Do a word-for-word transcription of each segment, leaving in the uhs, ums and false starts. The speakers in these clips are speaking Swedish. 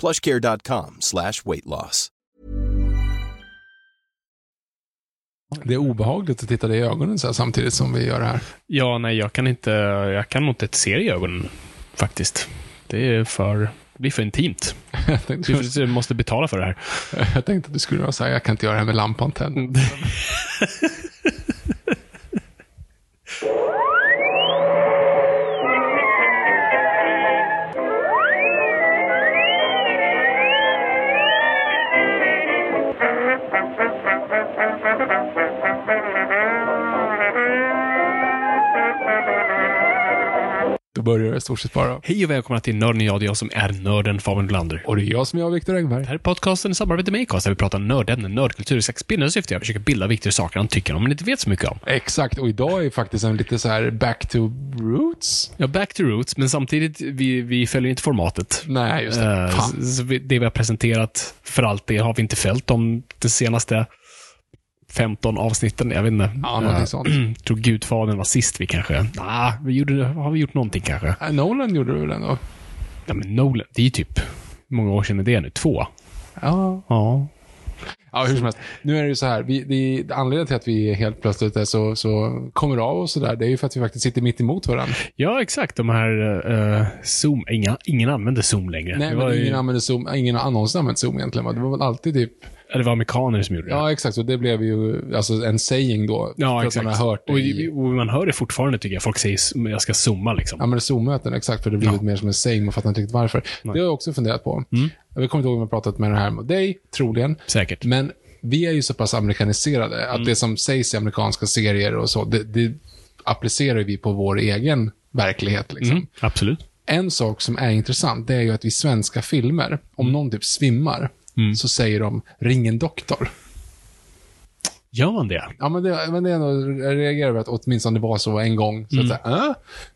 plushcare.com slash weight loss. Det är obehagligt att titta dig i ögonen så här, samtidigt som vi gör det här. Ja, nej, jag kan inte jag kan nog inte se i ögonen faktiskt. Det är för det blir för intimt. Tänkte, du, du måste betala för det här. Jag tänkte att du skulle säga jag kan inte göra det här med lampan tänd. Börjar i stort sett bara. Hej och välkomna till Nördnyadio, som är nörden Fabian Blander. Och det är jag som är Viktor Engberg. Det här är podcasten i samarbete med Acast där vi pratar nördämnen, nördkultur, sexbildande syfte. Jag försöker bilda viktiga saker han tycker om men inte vet så mycket om. Exakt, och idag är faktiskt en lite så här back to roots. Ja, back to roots, men samtidigt vi, vi följer inte formatet. Nej, just det. Uh, så vi, det vi har presenterat för allt det har vi inte följt om det senaste femton avsnitten, jag vet inte. Ja, någonting sånt. Jag tror Gudfadern var sist vi kanske. Nej, nah, vi gjorde, har vi gjort någonting kanske? Äh, Nolan gjorde du väl ändå? Ja, men Nolan, det är typ många år sedan det är nu, två. Ja. Ja. Ja, hur som helst. Nu är det ju så här, vi, det, anledningen till att vi helt plötsligt är så, så kommer av och sådär, det är ju för att vi faktiskt sitter mitt emot varandra. Ja, exakt. De här uh, Zoom, inga, ingen använder Zoom längre. Nej, det men ingen ju... använder Zoom, ingen annons använder Zoom egentligen. Det var väl alltid typ... Eller det var amerikaner som gjorde det. Ja, exakt. Och det blev ju alltså, en saying då. Ja, för exakt. Man har hört det i... och, och man hör det fortfarande tycker jag. Folk säger jag ska zooma liksom. Ja, men det zoom-möten, exakt. För det blir ja. Lite mer som en saying. Man fattar inte riktigt varför. Nej. Det har jag också funderat på. Mm. Vi kommer inte ihåg om jag pratat med det här med dig, troligen. Säkert. Men vi är ju så pass amerikaniserade att mm. det som sägs i amerikanska serier och så, det, det applicerar vi på vår egen verklighet liksom. Mm. Absolut. En sak som är intressant, det är ju att vi svenska filmer, om mm. någon typ svimmar Mm. så säger de, ring en doktor. Gör man det? Ja, men det, men det är nog, jag reagerar på att åtminstone det var så en gång. Så mm. att, äh?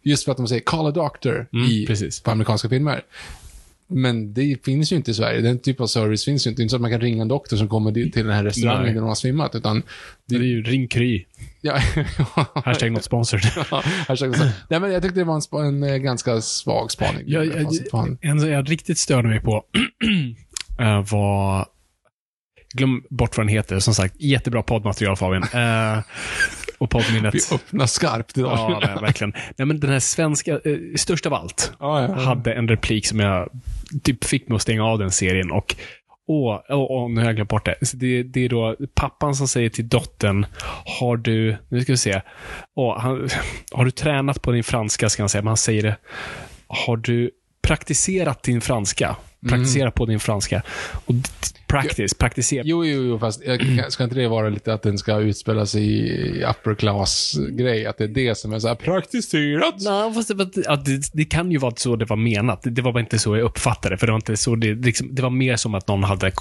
Just för att de säger, call a doctor mm, i, på amerikanska filmer. Men det finns ju inte i Sverige. Den typen av service finns ju inte. Det är inte så att man kan ringa en doktor som kommer till den här restaurangen Nej. Där de har svimmat. Utan det... det är ju ring Kry. Ja. Hashtag not sponsored. Ja, hashtag not. Nej, men jag tyckte det var en, sp- en ganska svag spaning. Jag, jag, jag, en som jag riktigt störde mig på... var glöm bort vad den heter, som sagt jättebra poddmaterial Fabian uh, och poddminnet. Vi öppnar skarpt idag. Ja, nej, verkligen. Nej, men den här svenska eh, största av allt ah, ja, ja. Hade en replik som jag typ fick mig att stänga av den serien och åh, åh, åh nu har jag glömt bort det. Så det, det är då pappan som säger till dottern har du, nu ska vi se åh, han, har du tränat på din franska ska han säga, men han säger det har du praktiserat din franska praktisera mm. på din franska och practice, praktisera. Jo, jo, jo, fast jag, ska inte det vara lite att den ska utspela sig i upper class grej, att det är det som är så här praktiserat? Nej, fast det, ja, det, det kan ju vara så det var menat, det, det var bara inte så jag uppfattade för det var inte så, det, liksom, det var mer som att någon hade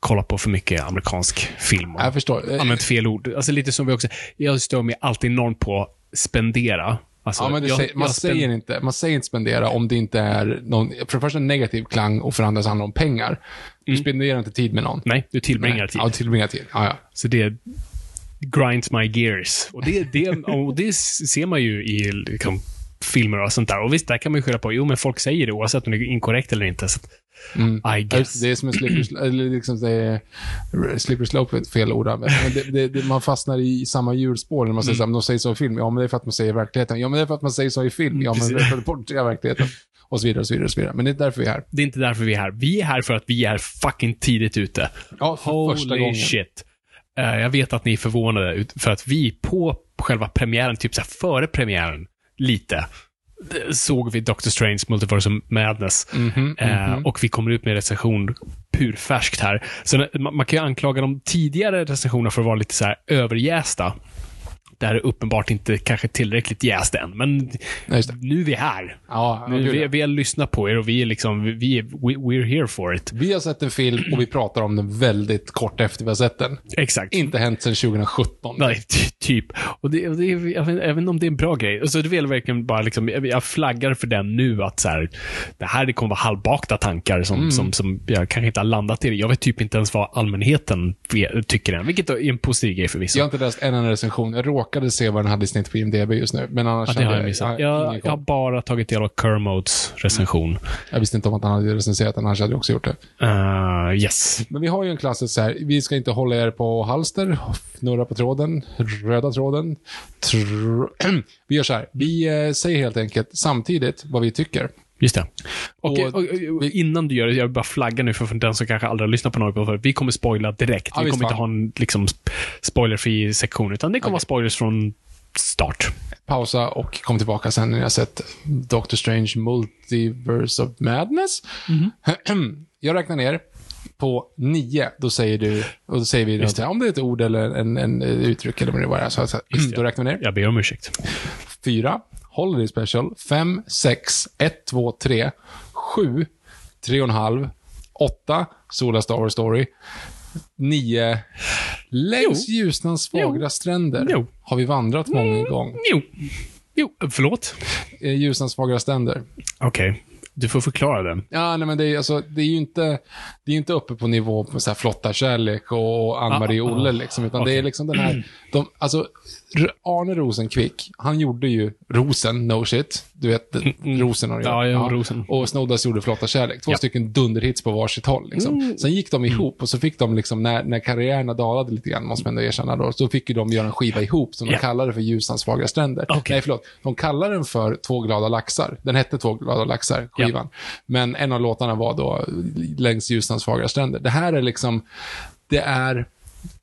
kollat på för mycket amerikansk film och jag förstår. Använt fel ord, alltså lite som vi också jag stör mig alltid enormt på spendera. Alltså, ja, men jag, säger, man, spend... säger inte, man säger inte spendera om det inte är någon, för det första en negativ klang och för andra handlar om pengar. Du mm. spenderar inte tid med någon. Nej, du tillbringar Nej. tid. Ja, tillbringar tid. Ja, ja. Så det är grind my gears. Och det, det, och det ser man ju i liksom, filmer och sånt där. Och visst, där kan man ju skylla på. Jo, men folk säger det oavsett om det är inkorrekt eller inte. Så mm. I guess. Det är som en slippery, eller liksom det är slippery slope, fel ord. Men det, det, det, man fastnar i samma hjulspår när man säger mm. så här, de säger så i film. Ja, men det är för att man säger verkligheten. Ja, men det är för att man säger så i film. Ja, men det är för att man säger verkligheten. och så vidare och så vidare och så vidare. Men det är därför vi är här. Det är inte därför vi är här. Vi är här för att vi är fucking tidigt ute. Ja, för Holy första gången. Shit. Uh, jag vet att ni är förvånade för att vi på själva premiären, typ så här före premiären lite, såg vi Doctor Strange Multiverse of Madness. Mm-hmm, mm-hmm. Uh, och vi kommer ut med recension purfärskt här. Så man, man kan ju anklaga de tidigare recensionerna för att vara lite så här överjästa. Det här är uppenbart inte kanske tillräckligt jäst än, men nu är vi här. Ja, nu, vi, vi har lyssnat på er och vi är liksom, vi är, we, we're here for it. Vi har sett en film och vi pratar om den väldigt kort efter vi har sett den. Exakt. Inte hänt sedan tjugo sjutton. Nej, ty- typ. Och det, och det, jag vet, även om det är en bra grej. Och så det väl verkligen bara liksom, jag flaggar för den nu att så här, det här det kommer vara halvbakta tankar som, mm. som, som jag kanske inte har landat i. Jag vet typ inte ens vad allmänheten tycker än, vilket är en positiv grej för vissa. Jag har inte läst en enda recension. Jag råkar råkade se vad den hade i snitt på I M D B just nu. Men annars ja, det har jag, jag, jag, jag har bara tagit del av Kermodes recension. Mm. Jag visste inte om att han hade recenserat den, annars hade jag också gjort det. Uh, yes. Men vi har ju en klassisk så här, vi ska inte hålla er på halster, fnurra på tråden, röda tråden. Tr- vi gör så här, vi eh, säger helt enkelt samtidigt vad vi tycker. Just det. Och, och, och, och innan du gör det, jag vill bara flagga nu för, för den som kanske aldrig har lyssnat på något, för vi kommer spoila direkt. Ja, vi kommer fan. inte ha en liksom, spoilerfri sektion, utan det kommer okay. vara spoilers från start. Pausa och kom tillbaka sen när jag sett Doctor Strange Multiverse of Madness. Mm-hmm. Jag räknar ner på nio, då säger du och då säger vi det. Om det är ett ord eller en, en uttryck eller vad det var, så, så då räknar vi ner. Jag ber om ursäkt. Fyra. Holiday Special, fem, sex, ett, två, tre, sju, tre och en halv, åtta, Sola Star Story, nio, längs Ljuslandsfagra Stränder. Jo. Har vi vandrat många mm. gånger? Jo. jo, förlåt. Ljuslandsfagra Stränder. Okej. Okay. Du får förklara den. Ja, nej, men det är, alltså, det är ju inte, det är inte uppe på nivå på så här flotta kärlek och Ann-Marie ah, Olle, liksom, utan okay. det är liksom den här... De, alltså, Arne Rosenkvick, han gjorde ju Rosen, no shit. Du vet, mm. Rosen har ja, ja, Rosen. Och Snoddas gjorde flotta kärlek. Två ja. stycken dunderhits på varsitt håll. Liksom. Mm. Sen gick de ihop och så fick de, liksom, när, när karriärerna dalade lite grann, måste man ändå erkänna då, så fick ju de göra en skiva ihop som yeah. de kallade för Ljuslandsfagra Stränder. Okay. Nej, förlåt. De kallade den för Tvåglada laxar. Den hette Tvåglada laxar, skivan. Yeah. Men en av låtarna var då längs Ljuslandsfagra Stränder. Det här är liksom... Det är...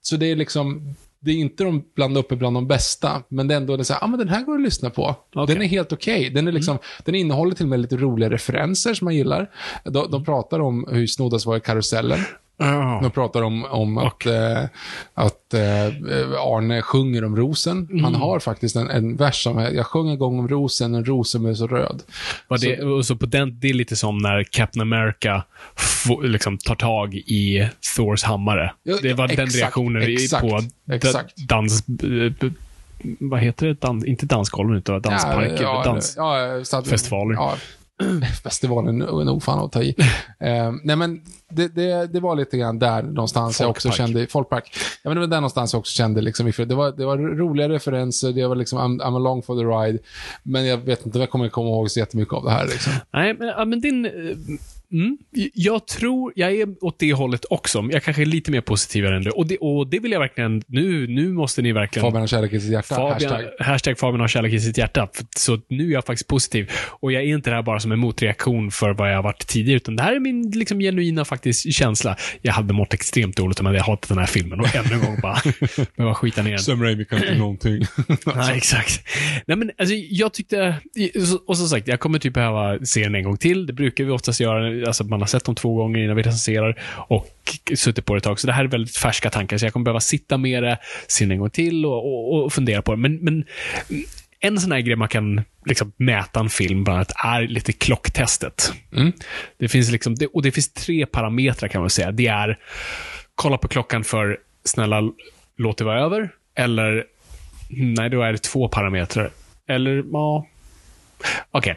Så det är liksom... Det är inte de bland uppe bland de bästa, men det är ändå det så här, ah, men den här går att lyssna på. Okay. Den är helt okej. Okay. Den är liksom mm. den innehåller till och med lite roliga referenser som man gillar. De, de pratar om hur Snoddas var i karusellen. Oh. De pratar om, om att, okay. eh, att eh, Arne sjunger om rosen. Mm. Han har faktiskt en, en vers som jag sjunger en gång om rosen, en ros som är så röd. Och det, så, och så på den, det är lite som när Captain America f- liksom tar tag i Thors hammare. Ja, det var ja, den exakt, reaktionen exakt, på exakt. D- dans... Vad heter det? Dan, inte danskolven utan dansparker. Ja, ja, dans, ja, ja, festivaler. Ja. Festivalen är en ofan att ta i. uh, nej men det, det, det var lite grann där någonstans Folkpark. jag också kände Folkpark. Ja, men det var där någonstans jag också kände liksom, det var det var roliga referenser, det var liksom I'm, I'm along for the ride, men jag vet inte, jag kommer komma ihåg så jättemycket av det här liksom. Nej men ja, men din mm, jag tror jag är åt det hållet också. Jag kanske är lite mer positivare än du. Och det, och det vill jag verkligen nu nu måste ni verkligen Fabian har kärlek i sitt hjärta. Fabian, hashtag. hashtag Fabian har kärlek i sitt hjärta. Så nu är jag faktiskt positiv och jag är inte där bara som en motreaktion för vad jag har varit tidigare, utan det här är min liksom genuina faktiskt känsla. Jag hade mått extremt dåligt om jag hade hatat den här filmen och ännu en gång bara men vad skita ner. Sam Raimi kan inte någonting. Nej, exakt. Nej men alltså jag tyckte och som sagt jag kommer typ behöva se den en gång till. Det brukar vi oftast göra. Alltså man har sett dem två gånger innan vi recenserar och suttit på det ett tag. Så det här är väldigt färska tankar, så jag kommer behöva sitta med det, se en gång till och, och, och fundera på det. Men, men en sån här grej man kan liksom mäta en film bland annat är lite klocktestet. Mm. Det finns liksom, och det finns tre parametrar kan man säga. Det är kolla på klockan för snälla låt det vara över, eller nej då är det två parametrar. Eller ja okej okay.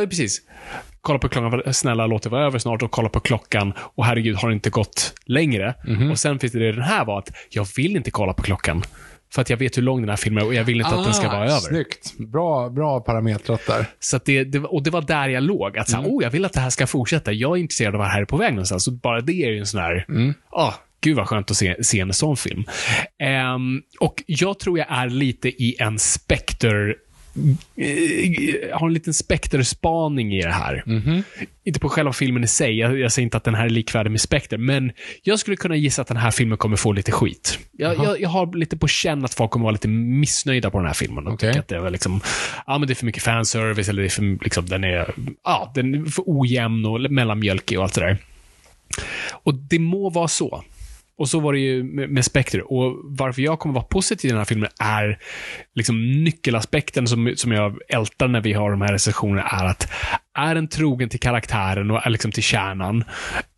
Ja, precis. Kolla på klockan, snälla låt det vara över snart, och kolla på klockan och herregud har det inte gått längre. Mm-hmm. Och sen finns det, det den här var att jag vill inte kolla på klockan för att jag vet hur lång den här filmen är och jag vill inte ah, att den ska vara över. Snyggt. Bra, bra parametrat där. Så att det, det, och det var där jag låg. Att så här, mm. oh, jag vill att det här ska fortsätta. Jag är intresserad av vad här är på väg någonstans. Så bara det är ju en sån här... Mm. Ah, gud vad skönt att se, se en sån film. Um, och jag tror jag är lite i en Spectre har en liten spekterspaning i det här. Mm-hmm. Inte på själva filmen i sig. Jag, jag säger inte att den här är likvärdig med Spekter, men jag skulle kunna gissa att den här filmen kommer få lite skit. Jag, jag, jag har lite på känn att folk kommer vara lite missnöjda på den här filmen. Och okay. tycker att det är liksom, ja, men det är för mycket fanservice, eller det är för, liksom, den är, ja, den är för ojämn och mellanmjölkig och allt det där. Och det må vara så. Och så var det ju med Spectre. Och varför jag kommer vara positiv i den här filmen är liksom nyckelaspekten som, som jag ältar när vi har de här recensionerna, är att är den trogen till karaktären och liksom till kärnan,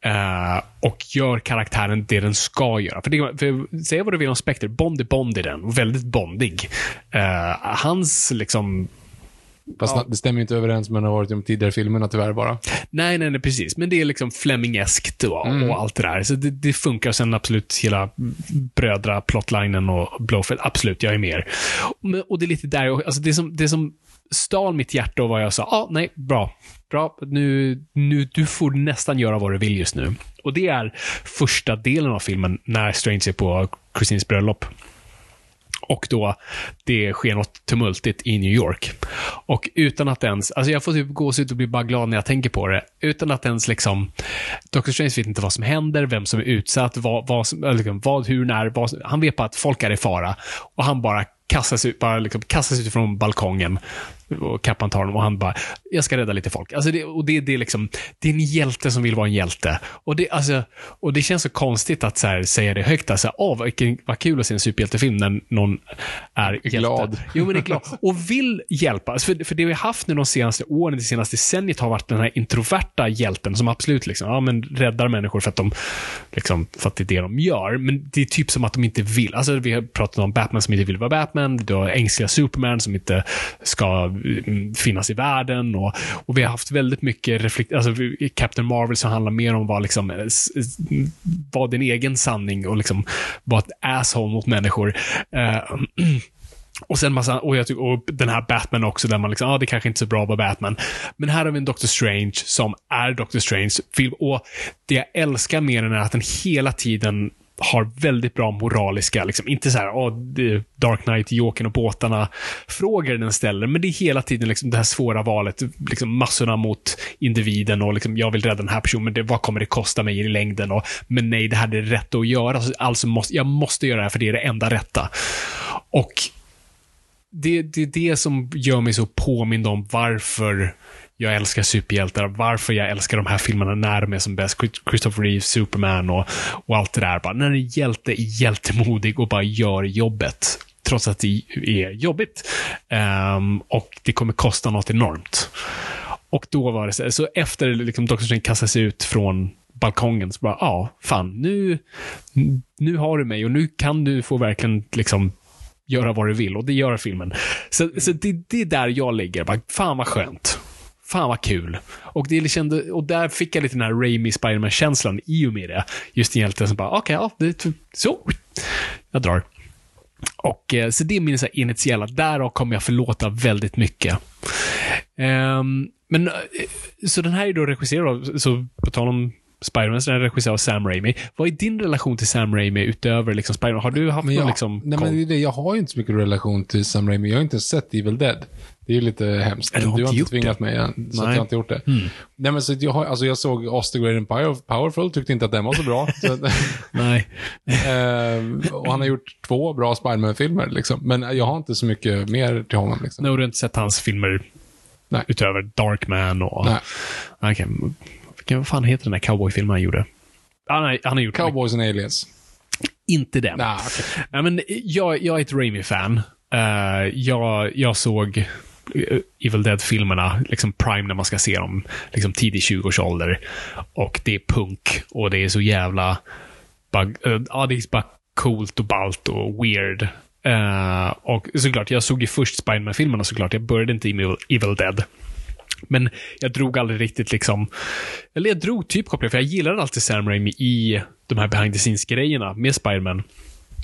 eh, och gör karaktären det den ska göra. För, det, för säga vad du vill om Spectre, Bond är Bond i den, och väldigt bondig. Eh, hans liksom... Fast ja. Det stämmer ju inte överens med när det har varit de tidigare filmerna tyvärr bara. Nej, nej, nej, precis. Men det är liksom Flemingeskt och, mm. och allt det där. Så det, det funkar. Sen absolut hela brödra, plotlinen och Blowfield. Absolut, jag är med. Och, och det är lite där, alltså det som, det som stal mitt hjärta och vad jag sa. Ah, nej, bra. Bra, nu, nu, du får nästan göra vad du vill just nu. Och det är första delen av filmen när Strange är på Christines bröllop. Och då det sker något tumultigt i New York. Och utan att ens, alltså jag får typ gås ut och bli bara glad när jag tänker på det. Utan att ens liksom, Doctor Strange vet inte vad som händer, vem som är utsatt, vad, vad, liksom, vad hur, när, vad, han vet bara att folk är i fara. Och han bara kastas ut, bara liksom kastas ut från balkongen. Och kappan tar honom och han bara, jag ska rädda lite folk. Alltså det, och det, det är liksom, det är en hjälte som vill vara en hjälte. Och det, alltså, och det känns så konstigt att så här, säga det högt. Alltså, åh, vilken, vad kul att se en superhjältefilm när någon är hjälte. Glad. Jo, men är glad. Och vill hjälpa. Alltså, för, för det vi har haft nu de senaste åren, det senaste decenniet, har varit den här introverta hjälten som absolut liksom, ja, men räddar människor för att, de, liksom, för att det är det de gör. Men det är typ som att de inte vill. Alltså, vi har pratat om Batman som inte vill vara Batman. Du har ängsliga Superman som inte ska finnas i världen, och, och vi har haft väldigt mycket reflekt, alltså Captain Marvel som handlar mer om vad liksom vad din egen sanning och liksom vara ett asshole mot människor. Uh, och sen massa, och, jag tycker, och den här Batman också där man liksom, ja ah, det kanske inte är så bra att vara Batman. Men här har vi en Doctor Strange som är Doctor Strange film, och det jag älskar med den är att den hela tiden har väldigt bra moraliska liksom, inte så här oh, Dark Knight, Jokern och båtarna frågor den ställer, men det är hela tiden liksom, det här svåra valet liksom, massorna mot individen och liksom, jag vill rädda den här personen, men det, vad kommer det kosta mig i längden, och, men nej, det här är rätt att göra, alltså måste, jag måste göra det här för det är det enda rätta. Och det är det, det som gör mig så påmind om varför jag älskar superhjältar, varför jag älskar de här filmerna när de är som bäst. Christopher Reeve, Superman och, och allt det där. Bara, när en hjälte är hjältemodig och bara gör jobbet. Trots att det är jobbigt. Um, och det kommer kosta något enormt. Och då var det så, så efter liksom, Doctor Strange kastas sig ut från balkongen så bara, ja, ah, fan, nu, nu har du mig och nu kan du få verkligen liksom göra vad du vill, och det gör filmen. Så, så det, det är där jag ligger. Bara, fan vad skönt. Fan vad kul. Och, det kände, och där fick jag lite den här Raimi Spider-Man-känslan i och med det. Just den hjälten som bara, okej, okay, ja, det, så. Jag drar. Och, så det är min så här initiala. Därav kommer jag förlåta väldigt mycket. Um, men, så den här är då regisserad, så på tal om Spider-Man, så den är regisserad av Sam Raimi. Vad är din relation till Sam Raimi utöver liksom Spider-Man? Har du haft men jag, någon liksom... Nej, men det är det. Jag har ju inte så mycket relation till Sam Raimi. Jag har inte sett Evil Dead. Det är ju lite hemskt. Du har inte tvingat det. Mig än, så jag har inte gjort det. Mm. Nej, men så jag, har, alltså jag såg Ostergren Powerful, tyckte inte att den var så bra. Så, nej. ehm, och han har gjort två bra Spider-Man-filmer. Liksom. Men jag har inte så mycket mer till honom. Liksom. Nej, och du har inte sett hans filmer nej. Utöver Darkman och... Nej. Okay. Vad fan heter den där cowboy-filmen han gjorde? Ah, nej, han har gjort Cowboys and Aliens. Inte den. Nah, okay. Nej, men jag, jag är ett Raimi-fan. Uh, jag, jag såg... Evil Dead-filmerna liksom prime när man ska se dem liksom tidig tjugo-årsålder, och det är punk och det är så jävla bara, ja, det är bara coolt och ballt och weird, uh, och såklart jag såg ju först Spider-Man-filmerna, såklart jag började inte i Evil Dead, men jag drog aldrig riktigt liksom, eller jag drog typ koppling, för jag gillade alltid Sam Raimi i de här behind the scenes-grejerna med Spider-Man.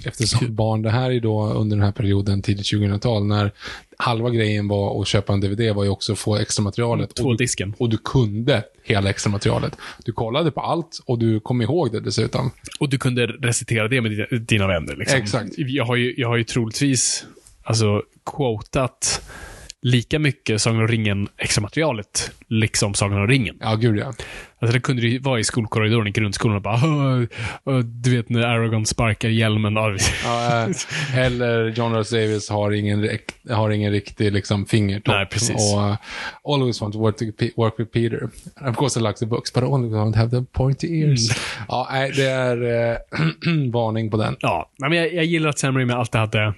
Eftersom barn, det här är då under den här perioden tidigt tjugohundratal när halva grejen var att köpa en D V D var ju också att få extra materialet och du, och du kunde hela extra materialet. Du kollade på allt och du kom ihåg det dessutom. Och du kunde recitera det med dina vänner liksom. Exakt. Jag har ju, jag har ju troligtvis alltså quotat lika mycket Sagan om ringen extra materialet liksom Sagan om ringen. Ja, gud ja. Alltså det kunde ju vara i skolkorridoren i grundskolan och bara oh, du vet när Aragorn sparkar hjälmen av. Ja, eller John Rhys Davies har ingen har ingen riktig liksom fingertopp. Nej, precis. Och uh, always want to work, to work with Peter. And of course I like the books but I only want to have the pointy ears. Mm. Ja, det är uh, varning på den. Ja, men jag, jag gillar att Sam Raimi alltid hade.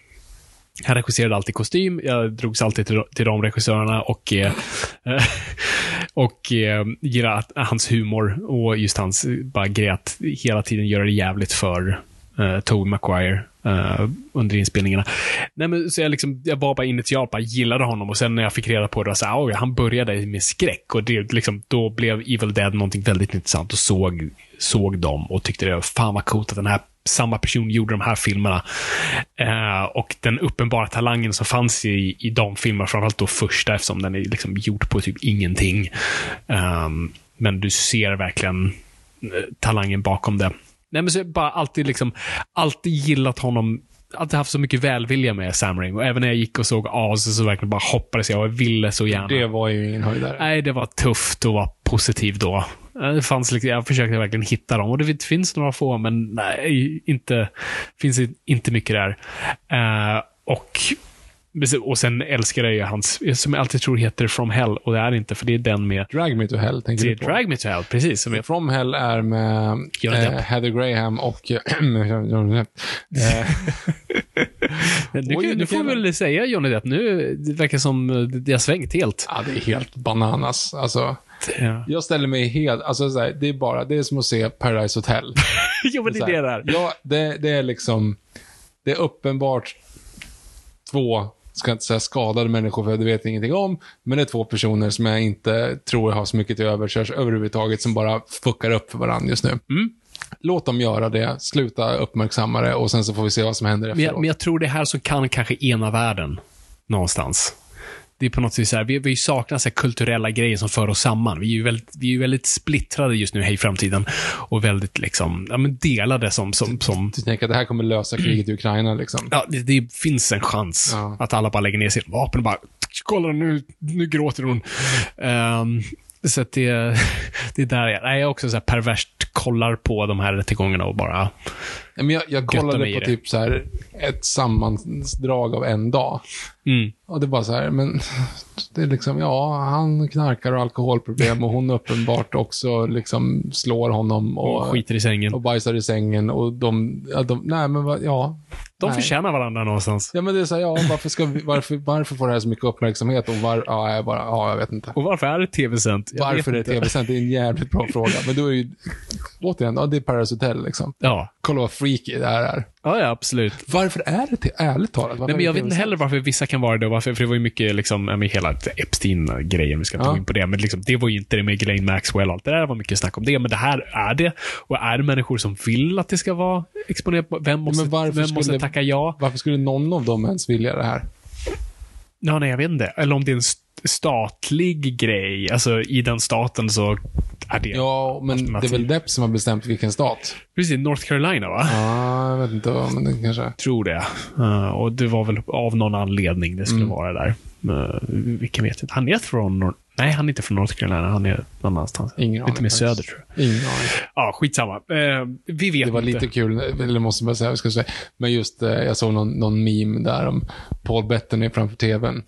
Han regisserade alltid kostym. Jag drogs alltid till, till de regissörerna och, eh, och eh, gillade att, hans humor och just hans bara grej att hela tiden göra det jävligt för eh, Tobey Maguire eh, under inspelningarna. Nej, men, så jag, liksom, jag var bara initialt bara gillade honom och sen när jag fick reda på det var så här, oh, han började med skräck och det, liksom, då blev Evil Dead någonting väldigt intressant och såg, såg dem och tyckte det var fan vad coolt att den här samma person gjorde de här filmerna eh, och den uppenbara talangen som fanns i, i de filmer framförallt då första eftersom den är liksom gjord på typ ingenting um, men du ser verkligen talangen bakom det. Nej, men så jag bara alltid liksom alltid gillat honom, alltid haft så mycket välvilja med Sam Raimi och även när jag gick och såg Oz så verkligen bara hoppades jag och ville så gärna. Det var ju ingen höjdare. Nej, det var tufft att vara positiv då. Det fanns liksom, jag försökte verkligen hitta dem och det finns några få men nej, inte finns inte mycket där. Uh, och och sen älskar jag ju hans som jag alltid tror heter From Hell och det är inte för det är den med Drag me to Hell tänker jag på. Drag me to Hell precis som är. From Hell är med eh, Heather Graham och Du, Oj, kan, du får väl säga Johnny Depp nu, det verkar som det har svängt helt. Ja, det är helt bananas alltså. Ja. Jag ställer mig helt alltså så här, det är bara det är som att se Paradise Hotel. Jo, men det är det där. Ja, det, det är liksom det är uppenbart två ska inte säga skadade människor för det vet ingenting om, men det är två personer som jag inte tror har så mycket till överkörs överhuvudtaget som bara fuckar upp för varandra just nu. Mm. Låt dem göra det, sluta uppmärksamma det och sen så får vi se vad som händer efteråt. Men jag, men jag tror det här som kan kanske ena världen någonstans. Det är på något vis så här, vi, vi saknar så här kulturella grejer som för oss samman. Vi är ju väldigt, vi är ju väldigt splittrade just nu i framtiden och väldigt liksom, ja, men delade som... som, som... Du, du tänker att det här kommer lösa kriget i Ukraina liksom? Ja, det, det finns en chans ja. Att alla bara lägger ner sitt vapen och bara, kolla nu, nu gråter hon. Um, så att det, det är där jag, nej, jag också så här perverst kollar på de här rättegångarna och bara... Men jag, jag kollade på typ så här ett sammandrag av en dag. Mm. Och det var så här, men det är liksom, ja, han knarkar och alkoholproblem och hon uppenbart också liksom slår honom och, och skiter i sängen och bajsar i sängen och de, ja, de nej men va, ja. De nej. Förtjänar varandra någonstans. Ja, men det är så här, ja, varför ska vi, varför, varför får det här så mycket uppmärksamhet och var, ja, jag bara, ja, jag vet inte. Och varför är det tv-sänt? Jag varför är det tv-sänt? Det är en jävligt bra fråga. Men då är ju, återigen, ja, det är Paradise Hotel liksom. Ja. Kolla vad freaky det här är. Ja, ja, absolut. Varför är det till, ärligt talat? Nej, men jag vet inte heller varför vissa kan vara det. Varför, för det var ju mycket liksom, jag menar, hela Epstein-grejen, vi ska ta ja. In på det. Men liksom, det var ju inte det med Ghislaine Maxwell och allt det där. Det var mycket snack om det, men det här är det. Och är det människor som vill att det ska vara exponerat? Vem måste, men varför vem måste skulle, tacka ja? Varför skulle någon av dem ens vilja det här? Ja, nej, jag vet inte. Eller om det är en statlig grej. Alltså, i den staten så... Det ja, men det är väl Depp som har bestämt vilken stat? Precis, North Carolina va? Ja, jag vet inte vad, men det kanske... Tror det. Uh, och det var väl av någon anledning det skulle mm. vara där. Uh, vilken vet inte. Han är från... Nor- Nej, han är inte från North Carolina. Han är någon annanstans. Ingen lite mer söder tror jag. Ingen ja, skitsamma. Uh, vi vet inte. Det var inte. Lite kul, eller måste man säga, jag ska säga. Men just, uh, jag såg någon, någon meme där om Paul Bettany framför tvn.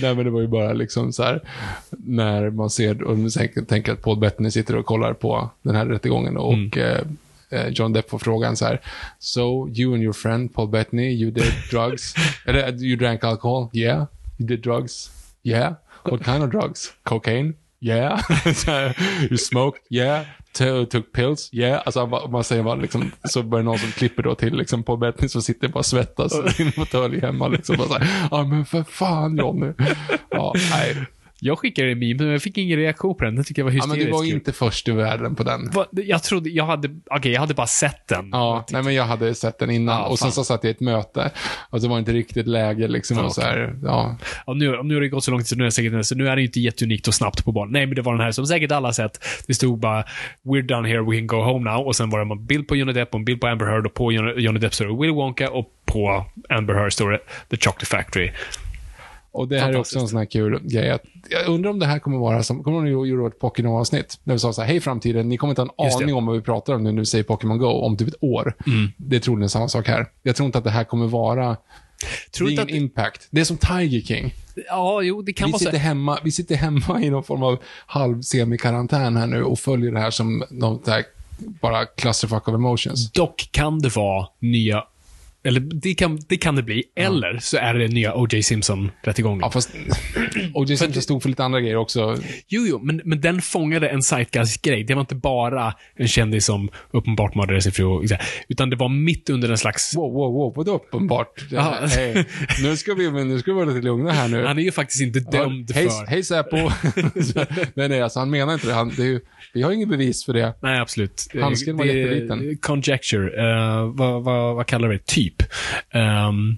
Nej, men det var ju bara liksom så här när man ser och man tänker att Paul Bettany sitter och kollar på den här rättegången och mm. uh, John Depp får frågan så här: so you and your friend Paul Bettany, you did drugs? Eller you drank alcohol? Yeah. You did drugs? Yeah. What kind of drugs? Cocaine? Yeah. You smoked? Yeah. T- took pills? Yeah. Alltså man, man säger bara liksom, så börjar någon som klipper då till liksom på Bettany som sitter bara svettas i en fåtölj hemma liksom bara så här, ja men för fan Johnny. Ja, nej. Jag skickade en meme, men jag fick ingen reaktion på den. Det tycker jag var hysteriskt. Ja, men du var inte först i världen på den. Va? Jag trodde, jag hade, okej, okay, jag hade bara sett den. Ja, nej men jag hade sett den innan. Ja, och sen så satt jag i ett möte. Och så var det inte riktigt läge liksom. Ja, och så här, ja. Ja, nu, nu har det gått så långt så nu är det säkert, så nu är det inte jätteunikt och snabbt på barn. Nej, men det var den här som säkert alla sett. Det stod bara, we're done here, we can go home now. Och sen var det en bild på Johnny Depp och en bild på Amber Heard och på Johnny Depp står det Willy Wonka och på Amber Heard står det The Chocolate Factory. Och det här är också en sån här kul grej att, jag undrar om det här kommer vara som, kommer ni att göra ett Pokémon-avsnitt när vi sa så här, hej framtiden, ni kommer inte ha en aning om vad vi pratar om nu när vi säger Pokémon Go om typ ett år. Mm. Det är troligen samma sak här. Jag tror inte att det här kommer vara tror ingen att det... impact. Det är som Tiger King. Ja, jo, det kan vi, vara sitter så. Hemma, vi sitter hemma i någon form av halv semikarantän här nu och följer det här som de där bara clusterfuck of emotions. Dock kan det vara nya, eller det kan det, kan det bli, ja. Eller så är det nya O J. Simpson-rättegången. Ja, fast O J. Simpson stod för lite andra grejer också. Jo, jo, men, men den fångade en zeitgeist-grej. Det var inte bara en kändis som uppenbart mördade sin fru, utan det var mitt under en slags... Wow, wow, wow, vad uppenbart? Ja, hey, nu ska vi nu ska vi vara lite lugna här nu. Han är ju faktiskt inte dömd ja, hej, för... Hej Säpo! nej, nej, alltså han menar inte det. Han, det är ju, vi har ingen bevis för det. Nej, absolut. Handsken var det, jätteliten. Conjecture. Uh, vad, vad, vad kallar vi det? Typ. Um,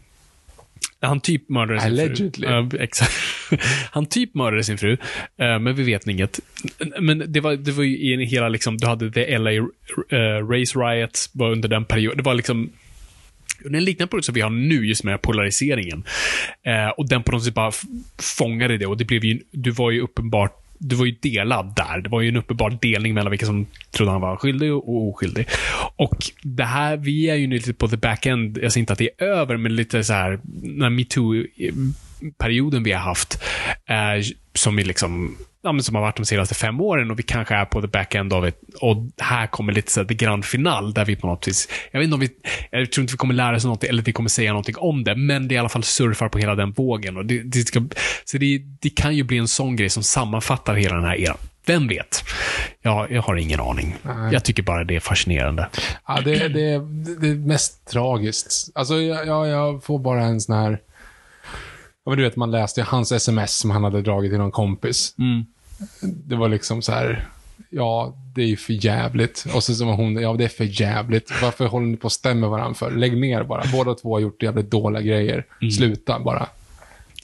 han typ mördade sin Allegedly. fru. Uh, exakt. Han typ mördade sin fru, uh, men vi vet inget. Men det var, det var ju i en hela liksom, du hade the L A uh, Race Riots var under den perioden. Det var liksom en liknande produkt som vi har nu just med polariseringen. Uh, och den på något sätt bara fångade det och det blev ju, du var ju uppenbart, du var ju delad där. Det var ju en uppenbar delning mellan vilka som trodde han var skyldig och oskyldig. Och det här, vi är ju lite på the back end. Jag ser inte att det är över, men lite så här när MeToo-perioden vi har haft eh, som är liksom, ja, men som har varit de senaste fem åren och vi kanske är på the back end av ett, och här kommer lite så här the grand final där vi på något vis, jag vet inte om vi, jag tror inte vi kommer lära oss något eller vi kommer säga någonting om det, men det i alla fall surfar på hela den vågen och det, det ska, så det, det kan ju bli en sån grej som sammanfattar hela den här eran. Vem vet? Ja, jag har ingen aning. Nej. Jag tycker bara det är fascinerande. Ja, det är det, det mest tragiskt. Alltså jag, jag, jag får bara en sån här, ja, men du vet, man läste hans sms som han hade dragit till någon kompis. Mm. Det var liksom så här, ja, det är ju för jävligt. Och så var hon, ja, det är för jävligt. Varför håller ni på att stämma varandra för? Lägg ner bara. Båda två har gjort jävligt dåliga grejer. Mm. Sluta bara.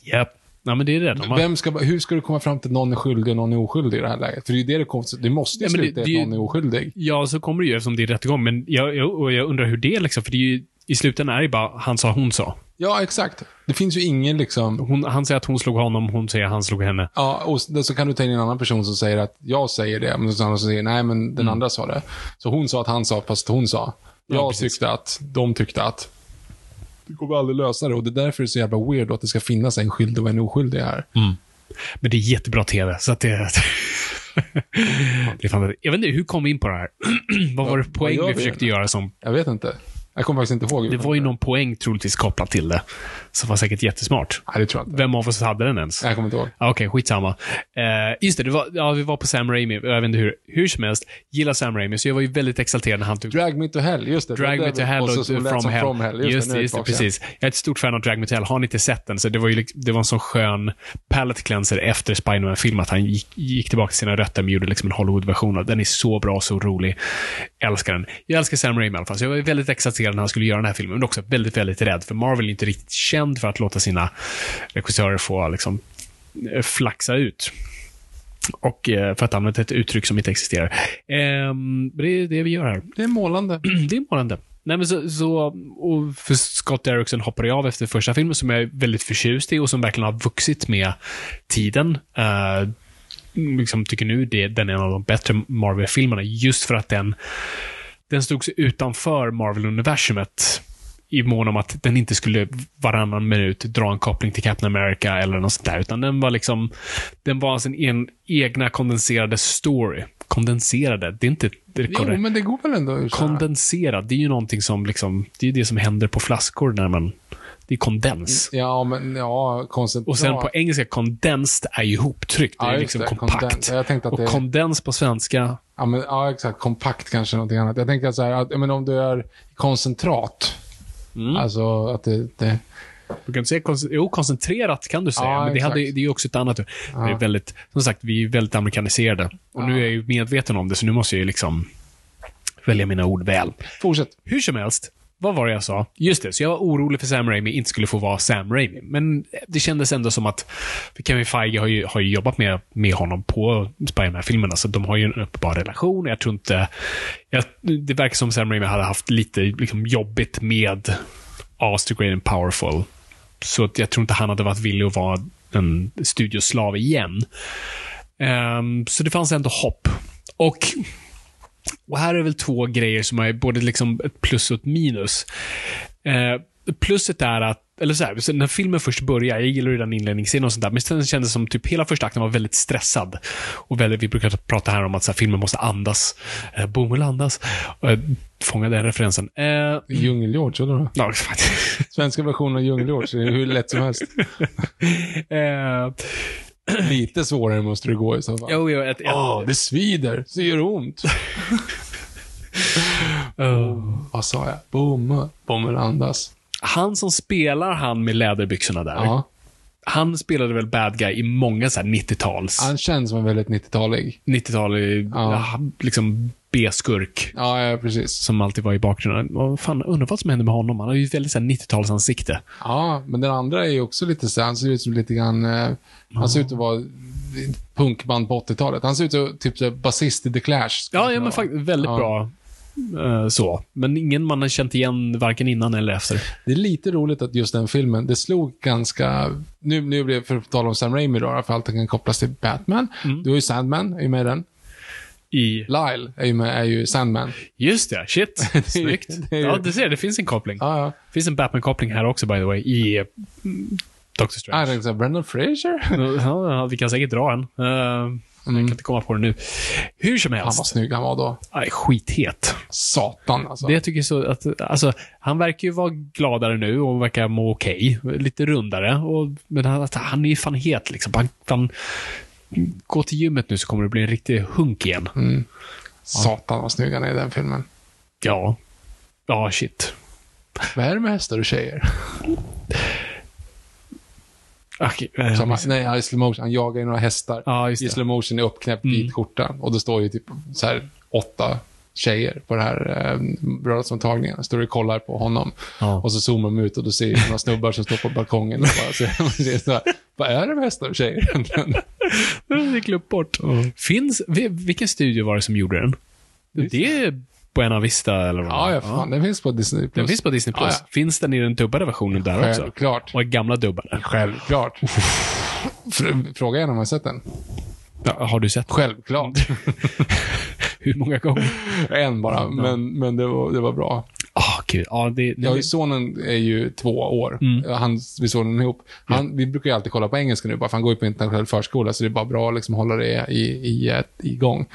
Japp. Yep. Nej, men det är det. De har... Vem ska, hur ska du komma fram till att någon är skyldig och någon är oskyldig i det här läget? För det är ju det det kommer. Det måste ju ja, sluta det, det, att någon är oskyldig. Ja, så kommer det ju eftersom det är rättegång. Men jag, jag, och jag undrar hur det liksom, för det är ju, i slutändan är det bara han sa, hon sa. Ja, exakt. Det finns ju ingen liksom... Hon, han säger att hon slog honom, hon säger att han slog henne. Ja, och så kan du ta in en annan person som säger att jag säger det, men den andra som säger nej, men den mm. andra sa det. Så hon sa att han sa, fast hon sa. Jag ja, tyckte att, de tyckte att. Det går aldrig lösa det, och det är därför det är så jävla weird att det ska finnas en skyldig och en oskyldig här. Mm. Men det är jättebra tv, så att det... det fan... Jag vet inte, hur kom vi in på det här? Vad var det poäng vi försökte göra som... Jag vet inte. Jag kommer faktiskt inte ihåg. Det var ju någon poäng troligtvis kopplad till det som var säkert jättesmart. Nej, det tror jag inte. Vem av oss hade den ens? Jag kommer inte ihåg. Okej, okay, skitsamma. Uh, just det, det var, ja, vi var på Sam Raimi. Jag vet inte hur, hur som helst. Gillar Sam Raimi, så jag var ju väldigt exalterad när han tog... Drag me to hell, just det. Drag me to hell och, och From, Hell. From Hell. Just, just det, just det, precis. Jag är ett stort fan av Drag me to hell. Har ni inte sett den? Så det var ju liksom, det var en sån skön palette cleanser efter Spider-Man-film att han gick, gick tillbaka till sina rötter och gjorde liksom en Hollywood-version av den. Är så bra, så rolig. Jag älskar den. Jag älskar Sam Raimi i alla fall. Så jag var ju väldigt exalterad när han skulle göra den här filmen, men också väldigt, väldigt rädd, för Marvel är inte riktigt känd för att låta sina regissörer få liksom flaxa ut, och för att använda ett uttryck som inte existerar. Ehm, det är det vi gör här. Det är målande. Det är målande. Nej, men så, så, och för Scott Derrickson hoppade jag av efter första filmen, som jag är väldigt förtjust i och som verkligen har vuxit med tiden. Uh, liksom tycker nu det, den är en av de bättre Marvel-filmerna, just för att den den stod sig utanför Marvel-universumet i mån om att den inte skulle varannan minut dra en koppling till Captain America eller något sånt där, utan den var liksom, den var sin en, egna kondenserade story. Kondenserade, det är inte det, jo, det, men det går väl ändå kondenserad, det är ju någonting som liksom, det är det som händer på flaskor när man, det är kondens. Ja, men ja, koncentrat. Och sen på engelska, condensed är ju ihoptryckt. Det är ja, liksom det, kompakt. Jag tänkte att det... Och kondens på svenska. Ja, men, ja, exakt. Kompakt kanske någonting annat. Jag tänkte så här, att men om du är koncentrat. Mm. Alltså att det... det... Du kan säga, jo, koncentrerat kan du säga, ja, men det, hade, det är ju också ett annat. Ja. Det är väldigt, som sagt, vi är väldigt amerikaniserade. Och ja, nu är jag ju medveten om det, så nu måste jag ju liksom välja mina ord väl. Fortsätt. Hur som helst. Vad var det jag sa? Just det, så jag var orolig för Sam Raimi inte skulle få vara Sam Raimi. Men det kändes ändå som att Kevin Feige har ju, har ju jobbat med, med honom på Spider-Man-filmerna, så de har ju en uppenbar relation. Jag tror inte... Jag, det verkar som Sam Raimi hade haft lite liksom, jobbigt med Aster Great and Powerful. Så att jag tror inte han hade varit villig att vara en studioslav igen. Um, så det fanns ändå hopp. Och, och här är väl två grejer som är både liksom ett plus och ett minus. Uh, Pluset är att, eller så här, när filmen först börjar, jag gillar ju den inledningsscenen och sånt där, men sen kändes det som typ hela första akten var väldigt stressad och väldigt, vi brukar prata här om att så här, filmen måste andas, eh, bomull andas, eh, fånga den referensen. Eh, Djungelhjort, eller då? Ja, svenska versionen av Djungelhjort, det är hur lätt som helst. eh... Lite svårare måste det gå i så fall. Jo, jo, ett, ett, oh, det svider, det gör ont. uh, vad sa jag? Bomull, bomull andas. Han som spelar han med läderbyxorna där, ja. Han spelade väl bad guy i många så här nittio-tals. Han känns som väldigt nittio-talig. nittio-talig, ja. Ja, liksom B-skurk. Ja, ja, precis. Som alltid var i bakgrunden. Och fan, undrar vad som hände med honom. Han har ju väldigt så här nittio-tals ansikte. Ja, men den andra är ju också lite så här, han ser ut som lite grann... Eh, han ser ut att vara... punkband på åttio-talet. Han ser ut som typ basist i The Clash. Ja, ja men faktiskt väldigt ja. bra. Så, men ingen man har känt igen varken innan eller efter. Det är lite roligt att just den filmen, det slog ganska, nu, nu blev det för att tala om Sam Raimi då, för allt kan kopplas till Batman. Mm. Du har ju Sandman, är ju med den. I... Lyle är ju, med, är ju Sandman. Just det, shit, snyggt. det är ju... Ja, du ser, det finns en koppling. Ah, ja. Det finns en Batman-koppling här också, by the way, i Doctor Strange. Ah, det är Brendan Fraser? Ja, vi kan säkert dra en. Uh... Mm. Jag kan inte komma på det nu. Hur som helst. Han var snygg han var då. Aj, skithet. Satan alltså. Det tycker jag så att, alltså, han verkar ju vara gladare nu och verkar må okej. Okay, lite rundare. Och, men han, han är ju fan het liksom. Han, han, gå till gymmet nu så kommer det bli en riktig hunk igen. Mm. Satan vad snygg han är i den filmen. Ja. Ja, shit. Vad är det med hästar och tjejer? Okay. Som, nej, i slow motion, han jagar ju några hästar. Ah, i slow motion är uppknäppt mm. vit skjorta. Och det står ju typ så här åtta tjejer på det här eh, bröllopsomtagningen. Står och kollar på honom. Ah. Och så zoomar de ut och då ser ju några snubbar som står på balkongen och bara ser så här, vad är det med hästar och tjejer egentligen? Det glömt bort. Mm. Finns, vilken studio var det som gjorde den? Visst. Det är Buena Vista eller vad. Ja, ja, fan, ja. Den finns på Disney Plus. Den finns på Disney Plus. Ja, ja. Finns den i den dubbade versionen där självklart. Också? Självklart. Och gamla dubbade. Självklart. Fråga igen om jag har sett den. Ja, har du sett den? Självklart. Hur många gånger? En bara, ja. men, men det, var, det var bra. Oh, gud. Ja, det, det... Ja, sonen är ju två år. Mm. Han, vi såg den ihop. Han, ja. Vi brukar ju alltid kolla på engelska nu, bara för han går ju på internationell förskola, så det är bara bra att liksom hålla det i, i, i gång.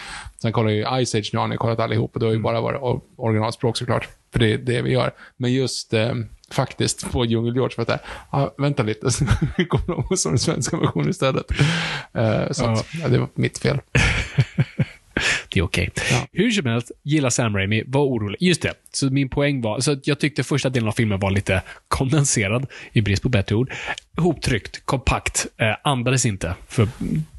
Sen kollar ju Ice Age nu, han har kollat allihop, och då har ju mm. bara varit originalspråk såklart, för det är det vi gör. Men just eh, faktiskt på Djungelhjort för att det här, ah, vänta lite, så kommer de och såg den svenska versionen istället. Uh, så ja. Ja, det var mitt fel. Det är okej. Okay. Ja. Hur som helst, gillar Sam Raimi, var orolig. Just det, så min poäng var, så jag tyckte första delen av filmen var lite kondenserad, i brist på bättre ord. Hoptryckt, kompakt, eh, andades inte, för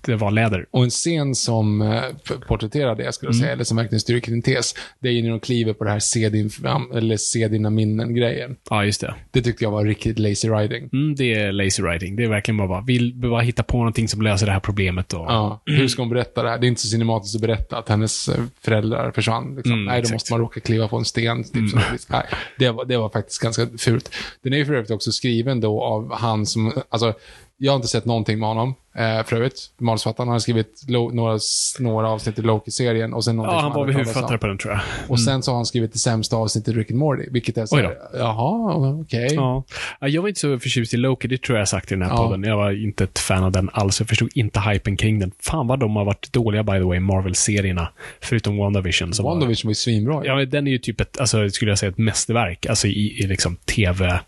det var läder. Och en scen som eh, porträtterar det, jag skulle mm. säga, eller som verkligen styrker din tes, det är ju när de kliver på det här se, din fram, eller se dina minnen-grejen. Ja, just det. Det tyckte jag var riktigt lazy writing. Mm, det är lazy writing, det är verkligen bara, bara vill bara hitta på någonting som löser det här problemet. Och... Ja, hur ska hon berätta det här? Det är inte så cinematiskt att berätta att hennes föräldrar försvann. Liksom. Mm, nej, då exakt. Måste man råka kliva på en sten. Typ, mm. nej, det, var, det var faktiskt ganska fult. Den är ju för övrigt också skriven då av han som... Alltså, jag har inte sett någonting med honom eh, för övrigt. Manusförfattaren har skrivit lo- några, några avsnitt i Loki-serien. Och sen ja, han, han var huvudförfattare på den, tror jag. Mm. Och sen så har han skrivit det sämsta avsnittet i Rick and Morty, vilket är så här, jaha, okej. Okay. Ja. Jag var inte så förtjust i Loki, det tror jag sagt i den här ja. podden. Jag var inte ett fan av den alls. Jag förstod inte hypen kring den. Fan vad de har varit dåliga, by the way, Marvel-serierna. Förutom WandaVision. Som WandaVision var ju svinbra. Ja, den är ju typ ett, alltså, skulle jag säga, ett mästerverk. Alltså i, i liksom tv...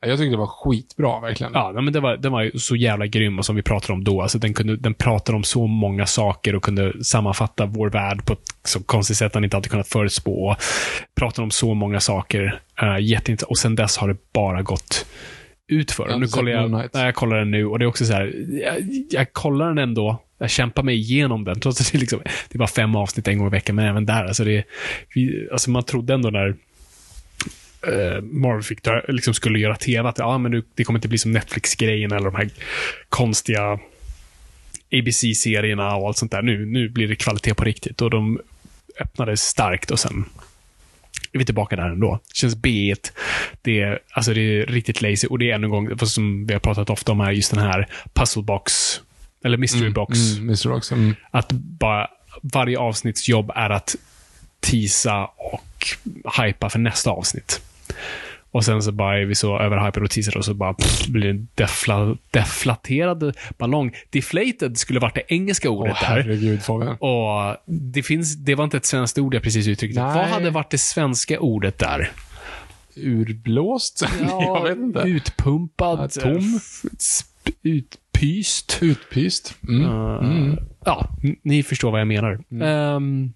Jag tyckte det var skitbra, verkligen. Ja, men det var, den var ju så jävla grym, och som vi pratade om då. Alltså, den, kunde, den pratade om så många saker och kunde sammanfatta vår värld på ett så konstigt sätt han inte alltid kunnat förutspå. Pratade om så många saker. Uh, jätteint- och sen dess har det bara gått ut för. Nu kollar jag, nej, jag kollar den nu, och det är också så här, jag, jag kollar den ändå. Jag kämpar mig igenom den, trots att det, liksom, det är bara fem avsnitt en gång i veckan, men även där. Alltså, det, vi, alltså man trodde ändå när... Uh, Marvel fick där, liksom skulle göra tv att ah, men nu, det kommer inte bli som Netflix-grejen eller de här konstiga A B C-serierna och allt sånt där. Nu, nu blir det kvalitet på riktigt, och de öppnade starkt och sen vi är tillbaka där ändå. Känns bet. Det är, alltså det är riktigt lazy. Och det är ännu en gång, som vi har pratat ofta om här, just den här puzzlebox eller mystery box. Mm, mm, mystery box. Mm. Att bara varje avsnittsjobb är att tisa och hypa för nästa avsnitt. Och sen så bara är vi så överhypade och teaser och så bara pff, blir en defla, deflaterad ballong. Deflated skulle varit det engelska ordet oh, herregud, där. Och det, finns, det var inte ett svenskt ord jag precis uttryckte. Nej. Vad hade varit det svenska ordet där? Urblåst? Ja, jag vet inte. Utpumpad, ja, tom, sp- utpyst. Utpyst. Mm. Uh, mm. Ja, ni förstår vad jag menar. Mm. Um,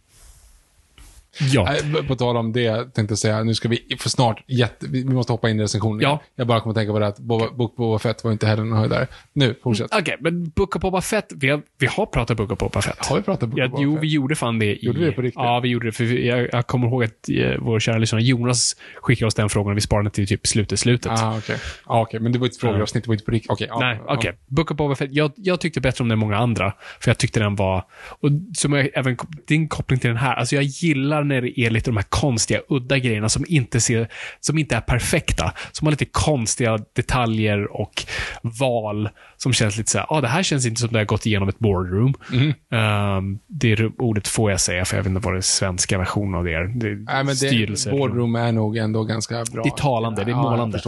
Ja. På tal om det tänkte jag säga, nu ska vi för snart jätte, vi måste hoppa in i recensionen. Ja. Jag bara kommer att tänka på det att Boba, Book Boba Fett var inte heller någon höjdare. Nu, fortsätt. Okej, okay, men Book Boba Fett, vi har, vi har pratat Book Boba Fett. Har vi pratat Book ja, Boba Jo, Fett? Vi gjorde fan det. I, gjorde vi det på riktigt? Ja, vi gjorde det, för jag, jag kommer ihåg att eh, vår kära lyssnare Jonas skickade oss den frågan och vi sparade till typ slutet, slutet. Ah, okej. Okay. Ah, okay. Men det var inte frågeavsnitt, det var inte på riktigt. Okej, okay, ah, Nej, okej. Okay. Ah. Book Boba Fett, jag, jag tyckte bättre om den än många andra, för jag tyckte den var, och som jag, även din koppling till den här, alltså jag gillar när det är lite de här konstiga, udda grejerna som inte, ser, som inte är perfekta, som har lite konstiga detaljer och val som känns lite så här, ah, det här känns inte som det har gått igenom ett boardroom. Mm. Um, det är, ordet får jag säga, för jag vet inte vad det svenska versionen av det är. Det är Nej, men styrelse. Det, boardroom är nog ändå ganska bra. Det är talande, det är ja, målande.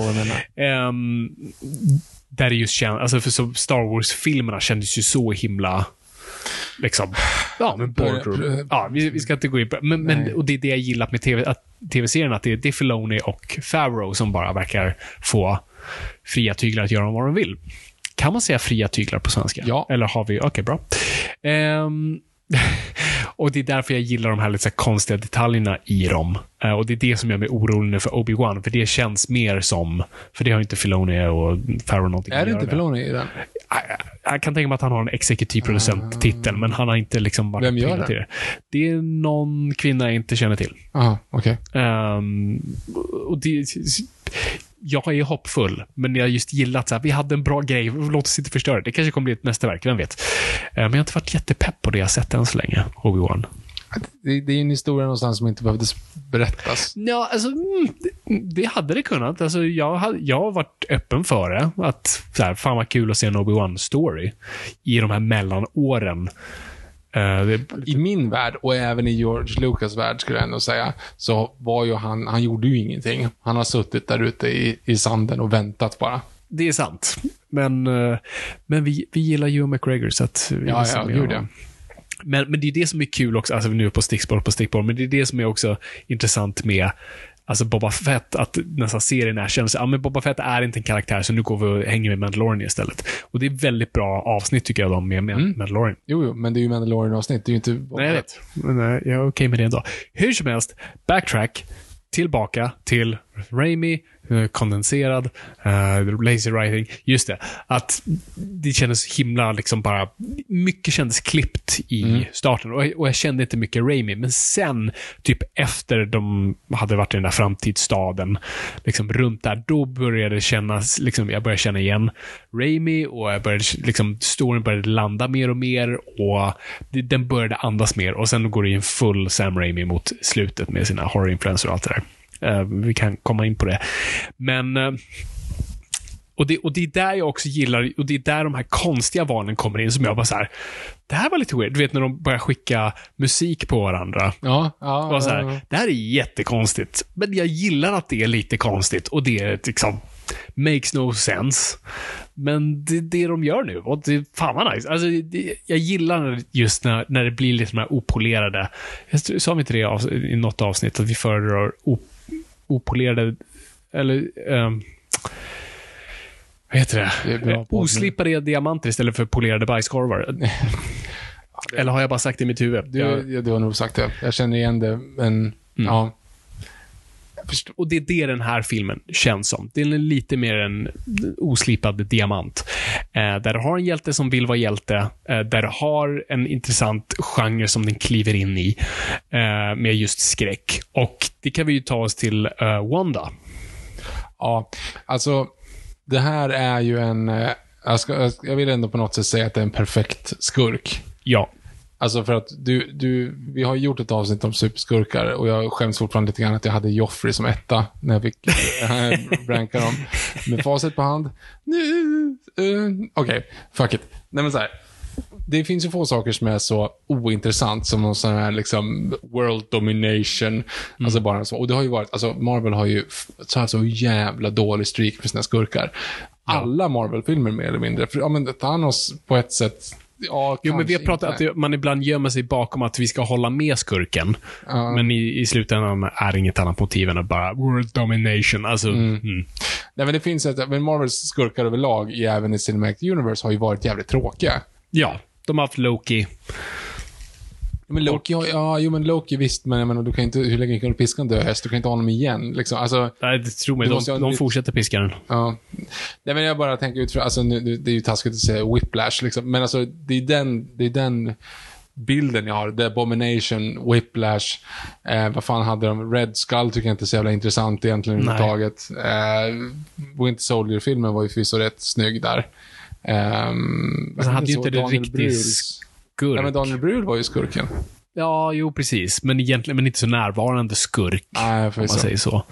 Um, där det just känns, alltså för så Star Wars-filmerna kändes ju så himla liksom, ja, men boardroom. Ja, vi, vi ska inte gå in på, men, men och det är det jag gillat med tv, att, tv-serien, att det är Filoni och Favreau som bara verkar få fria tyglar att göra vad de vill. Kan man säga fria tyglar på svenska? Ja. Eller har vi, okej, okay, bra. Um, och det är därför jag gillar de här lite så här konstiga detaljerna i dem. Uh, och det är det som gör mig orolig nu för Obi-Wan, för det känns mer som, för det har inte Filoni och Favreau någonting. Är det inte Filoni i den? Jag kan tänka mig att han har en exekutiv producent-titel, men han har inte liksom varit Vem gör det? Till det. Det är någon kvinna jag inte känner till. Aha, okej. Okay. Um, och det... Jag är hoppfull, men jag har just gillat så här, vi hade en bra grej, låt oss inte förstöra det. Det kanske kommer bli ett mästerverk, vem vet. Men jag har inte varit jättepepp på det jag sett än så länge, Obi-Wan. Det, det är ju en historia någonstans som inte behövdes berättas. Ja, alltså, det, det hade det kunnat. Alltså, jag, hade, jag har varit öppen för det. Att, så här, fan vad kul att se en Obi-Wan-story i de här mellanåren. Uh, I min värld och även i George Lucas värld skulle jag ändå säga, så var ju han, han gjorde ju ingenting. Han har suttit där ute i, i sanden och väntat bara. Det är sant. Men, uh, men vi, vi gillar ju McGregor, så att vi ja, ja, det gjorde jag. Men, men det är det som är kul också, alltså nu på stickspår på stickspår, men det är det som är också intressant med alltså Boba Fett, att nästan serien är känns, ja men Boba Fett är inte en karaktär, så nu går vi och hänger med Mandalorian istället. Och det är väldigt bra avsnitt tycker jag de med mm. Mandalorian. Jo, jo, men det är ju Mandalorian-avsnitt, det är ju inte Boba Nej, jag vet. Men, nej, jag är okej okay med det ändå. Hur som helst, backtrack tillbaka till Raimi, kondenserad, uh, lazy writing, just det, att det kändes himla liksom bara, mycket kändes klippt i mm. starten, och, och jag kände inte mycket Raimi, men sen typ efter de hade varit i den där framtidsstaden liksom runt där, då började det kännas, liksom, jag började känna igen Raimi, och jag började, liksom, storyn började landa mer och mer, och det, den började andas mer, och sen går det in full Sam Raimi mot slutet med sina horror-influencer och allt det där. Vi kan komma in på det. Men och det, och det är där jag också gillar, och det är där de här konstiga valen kommer in, som jag bara så här, det här var lite weird. Du vet när de börjar skicka musik på varandra. Ja, ja, bara så här, ja. Det här är jättekonstigt. Men jag gillar att det är lite konstigt, och det är liksom makes no sense. Men det är det de gör nu, och det är fan vad nice. Alltså, det, jag gillar just när, när det blir lite de här opolerade. Jag sa inte det av, i något avsnitt att vi föredrar op- opolerade eller um, vad heter det? det Oslipade diamanter istället för polerade bajskorvar. Ja, det, eller har jag bara sagt det i mitt huvud? Du, jag, ja, du har nog sagt det. Jag känner igen det, men mm. ja. Och det är det den här filmen känns som. Det är lite mer en oslipad diamant. Eh, där du har en hjälte som vill vara hjälte. Eh, där du har en intressant genre som den kliver in i. Eh, med just skräck. Och det kan vi ju ta oss till eh, Wanda. Ja, alltså det här är ju en... Eh, jag, ska, jag vill ändå på något sätt säga att det är en perfekt skurk. Ja. Alltså för att du, du, vi har gjort ett avsnitt om superskurkar och jag skäms fortfarande lite grann att jag hade Joffrey som etta när jag fick ranka dem med facit på hand. uh, Okej, okay, fuck it. Nej men så här. Det finns ju få saker som är så ointressant som någon sån här liksom world domination. Mm. Alltså bara så. Och det har ju varit, alltså Marvel har ju så här så jävla dålig streak för sina skurkar. Alla Marvel-filmer mer eller mindre. För ja, men Thanos på ett sätt... Ja, jo, men vi har pratat inte. Att man ibland gömmer sig bakom att vi ska hålla med skurken. Uh. Men i, i slutändan är inget annat motiv än att bara world domination. Alltså, mm. Mm. Nej, men det finns ett, men Marvels skurkar överlag i, även i Cinematic Universe har ju varit jävligt tråkiga. Ja, de har haft Loki. Men Loki har, ja, jo, men Loki visst, men jag menar, du kan inte, hur länge kan du piska en dödhäst? Du kan inte ha honom igen liksom. Alltså, nej, det tror mig, de, de, de fortsätter piska den. Ja. Nej, men jag bara tänker ut för, alltså, nu, det är ju taskigt att säga Whiplash liksom. Men alltså, det är den, det är den bilden jag har. The Abomination, Whiplash, eh, vad fan hade de? Red Skull tycker jag inte är så jävla intressant egentligen överhuvudtaget. eh, Winter Soldier-filmen var ju förvisso rätt snygg där. Um, han hade ju inte det riktigt skurk. Nej, men Daniel Brühl var ju skurken. Ja, jo precis. Men egentligen men inte så närvarande skurk. Nej, om man säger så.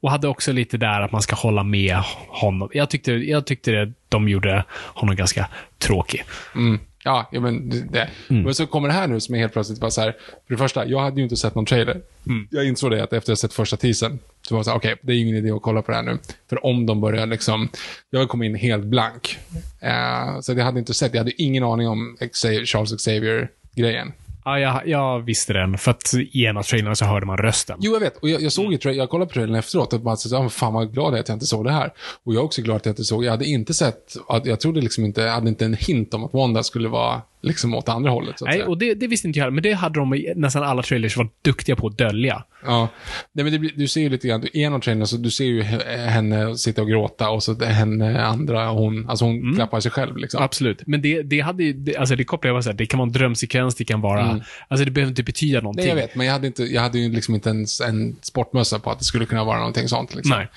Och hade också lite där att man ska hålla med honom. Jag tyckte, jag tyckte det, de gjorde honom ganska tråkig. Mm. Ja, men det. Mm. Men så kommer det här nu som är helt plötsligt bara så här. För det första, jag hade ju inte sett någon trailer. Mm. Jag insåg det att efter jag sett första teasern så var det så här, okej, okay, det är ingen idé att kolla på det här nu. För om de börjar liksom, jag kom in helt blank. Uh, så jag hade inte sett, jag hade ingen aning om Xavier, Charles Xavier-grejen. Ja, jag, jag visste den. För att i ena trailern så hörde man rösten. Jo, jag vet. Och jag, jag såg ju tra- jag kollade på trailern efteråt och bara så, ah, fan vad glad jag att jag inte såg det här. Och jag är också glad att jag inte såg. Jag hade inte sett, att jag trodde liksom inte, hade inte en hint om att Wanda skulle vara liksom åt andra hållet. Så att nej, säga. Och det, det visste inte jag. Men det hade de nästan alla trailers var duktiga på att dölja. Ja. Nej, men det, du ser ju lite grann, du är någon trailer så du ser ju henne sitta och gråta och så henne andra, hon, alltså hon mm. klappar sig själv liksom. Absolut. Men det, det hade det, alltså det kopplar jag var så här, det kan vara en drömsekvens, det kan vara mm. alltså det behöver inte betyda någonting. Nej, jag vet, men jag hade inte, jag hade ju liksom inte ens en sportmössa på att det skulle kunna vara någonting sånt liksom. Nej.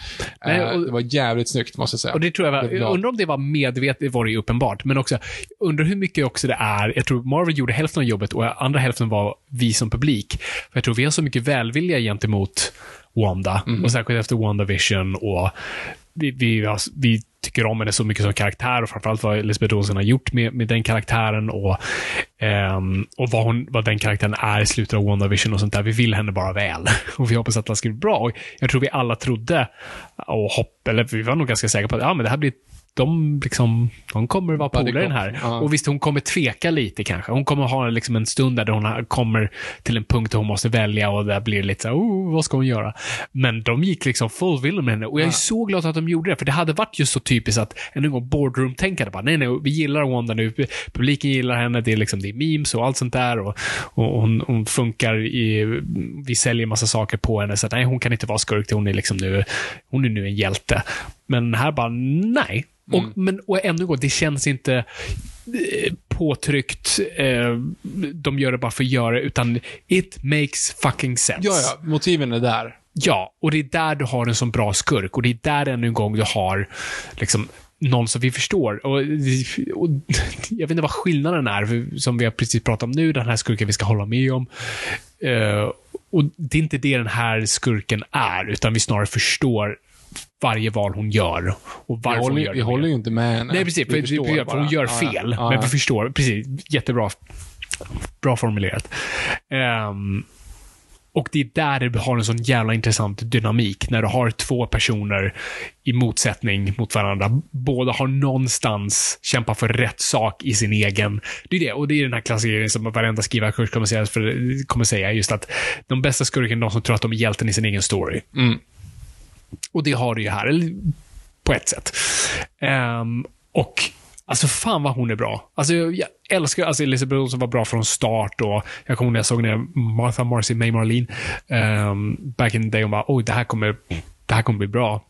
Nej och, det var jävligt snyggt måste jag säga. Och det tror jag var, jag undrar om det var medvetet, var det ju uppenbart, men också undrar hur mycket också det är. Jag tror Marvel gjorde hälften av jobbet och andra hälften var vi som publik. För jag tror vi har så mycket välvilja gentemot Wanda mm. och särskilt efter WandaVision och vi, vi, vi tycker om henne så mycket som karaktär och framförallt vad Elisabeth Olsen har gjort med, med den karaktären och, um, och vad, hon, vad den karaktären är i slutet av WandaVision och sånt där. Vi vill henne bara väl och vi hoppas att det ska bli bra och jag tror vi alla trodde och hopp, eller vi var nog ganska säkra på att ja, men det här blir de liksom, de kommer vara polare den här. Ja. Och visst, hon kommer tveka lite kanske. Hon kommer ha liksom en stund där hon kommer till en punkt där hon måste välja och där blir lite så oh, vad ska hon göra? Men de gick liksom full vill med henne och jag är ja. så glad att de gjorde det, för det hade varit just så typiskt att en gång boardroom-tänkade bara nej, nej, vi gillar Wanda nu, publiken gillar henne, det är liksom, det är memes och allt sånt där och, och hon, hon funkar i, vi säljer massa saker på henne så att nej, hon kan inte vara skurk, hon är liksom nu, hon är nu en hjälte. Men här bara, nej. Mm. Och, men, och ännu går, det känns inte eh, påtryckt. Eh, de gör det bara för att göra, utan it makes fucking sense. Ja, ja, motiven är där. Ja, och det är där du har en sån bra skurk. Och det är där ännu en gång du har liksom någon som vi förstår. Och, och jag vet inte vad skillnaden är, som vi har precis pratat om nu, den här skurken vi ska hålla med om. Eh, och det är inte det den här skurken är, utan vi snarare förstår varje val hon gör och varför håller, hon gör det. Vi håller ju inte med henne. Nej, precis, vi vi, vi, för hon gör fel. Ah, ja. Ah, men vi förstår, precis, jättebra bra formulerat. Um, och det är där du har en sån jävla intressant dynamik när du har två personer i motsättning mot varandra. Båda har någonstans kämpat för rätt sak i sin egen. Det är det, och det är den här klassiken som varenda skrivarkurs kommer säga, för, kommer säga just att de bästa skurken är de som tror att de är hjälten i sin egen story. Mm. Och det har du ju här på ett sätt. Um, och alltså fan vad hon är bra. Alltså jag älskar, alltså Elisabeth Olsen var bra från start och jag kommer ihåg när jag såg när Martha, Marcy, May Marlene um, back in the day och bara oj, det här kommer det här kommer bli bra.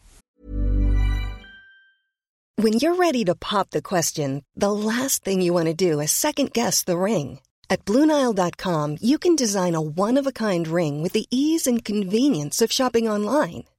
When you're ready to pop the question, the last thing you want to do is second guess the ring. At Blue Nile dot com you can design a one-of-a-kind ring with the ease and convenience of shopping online.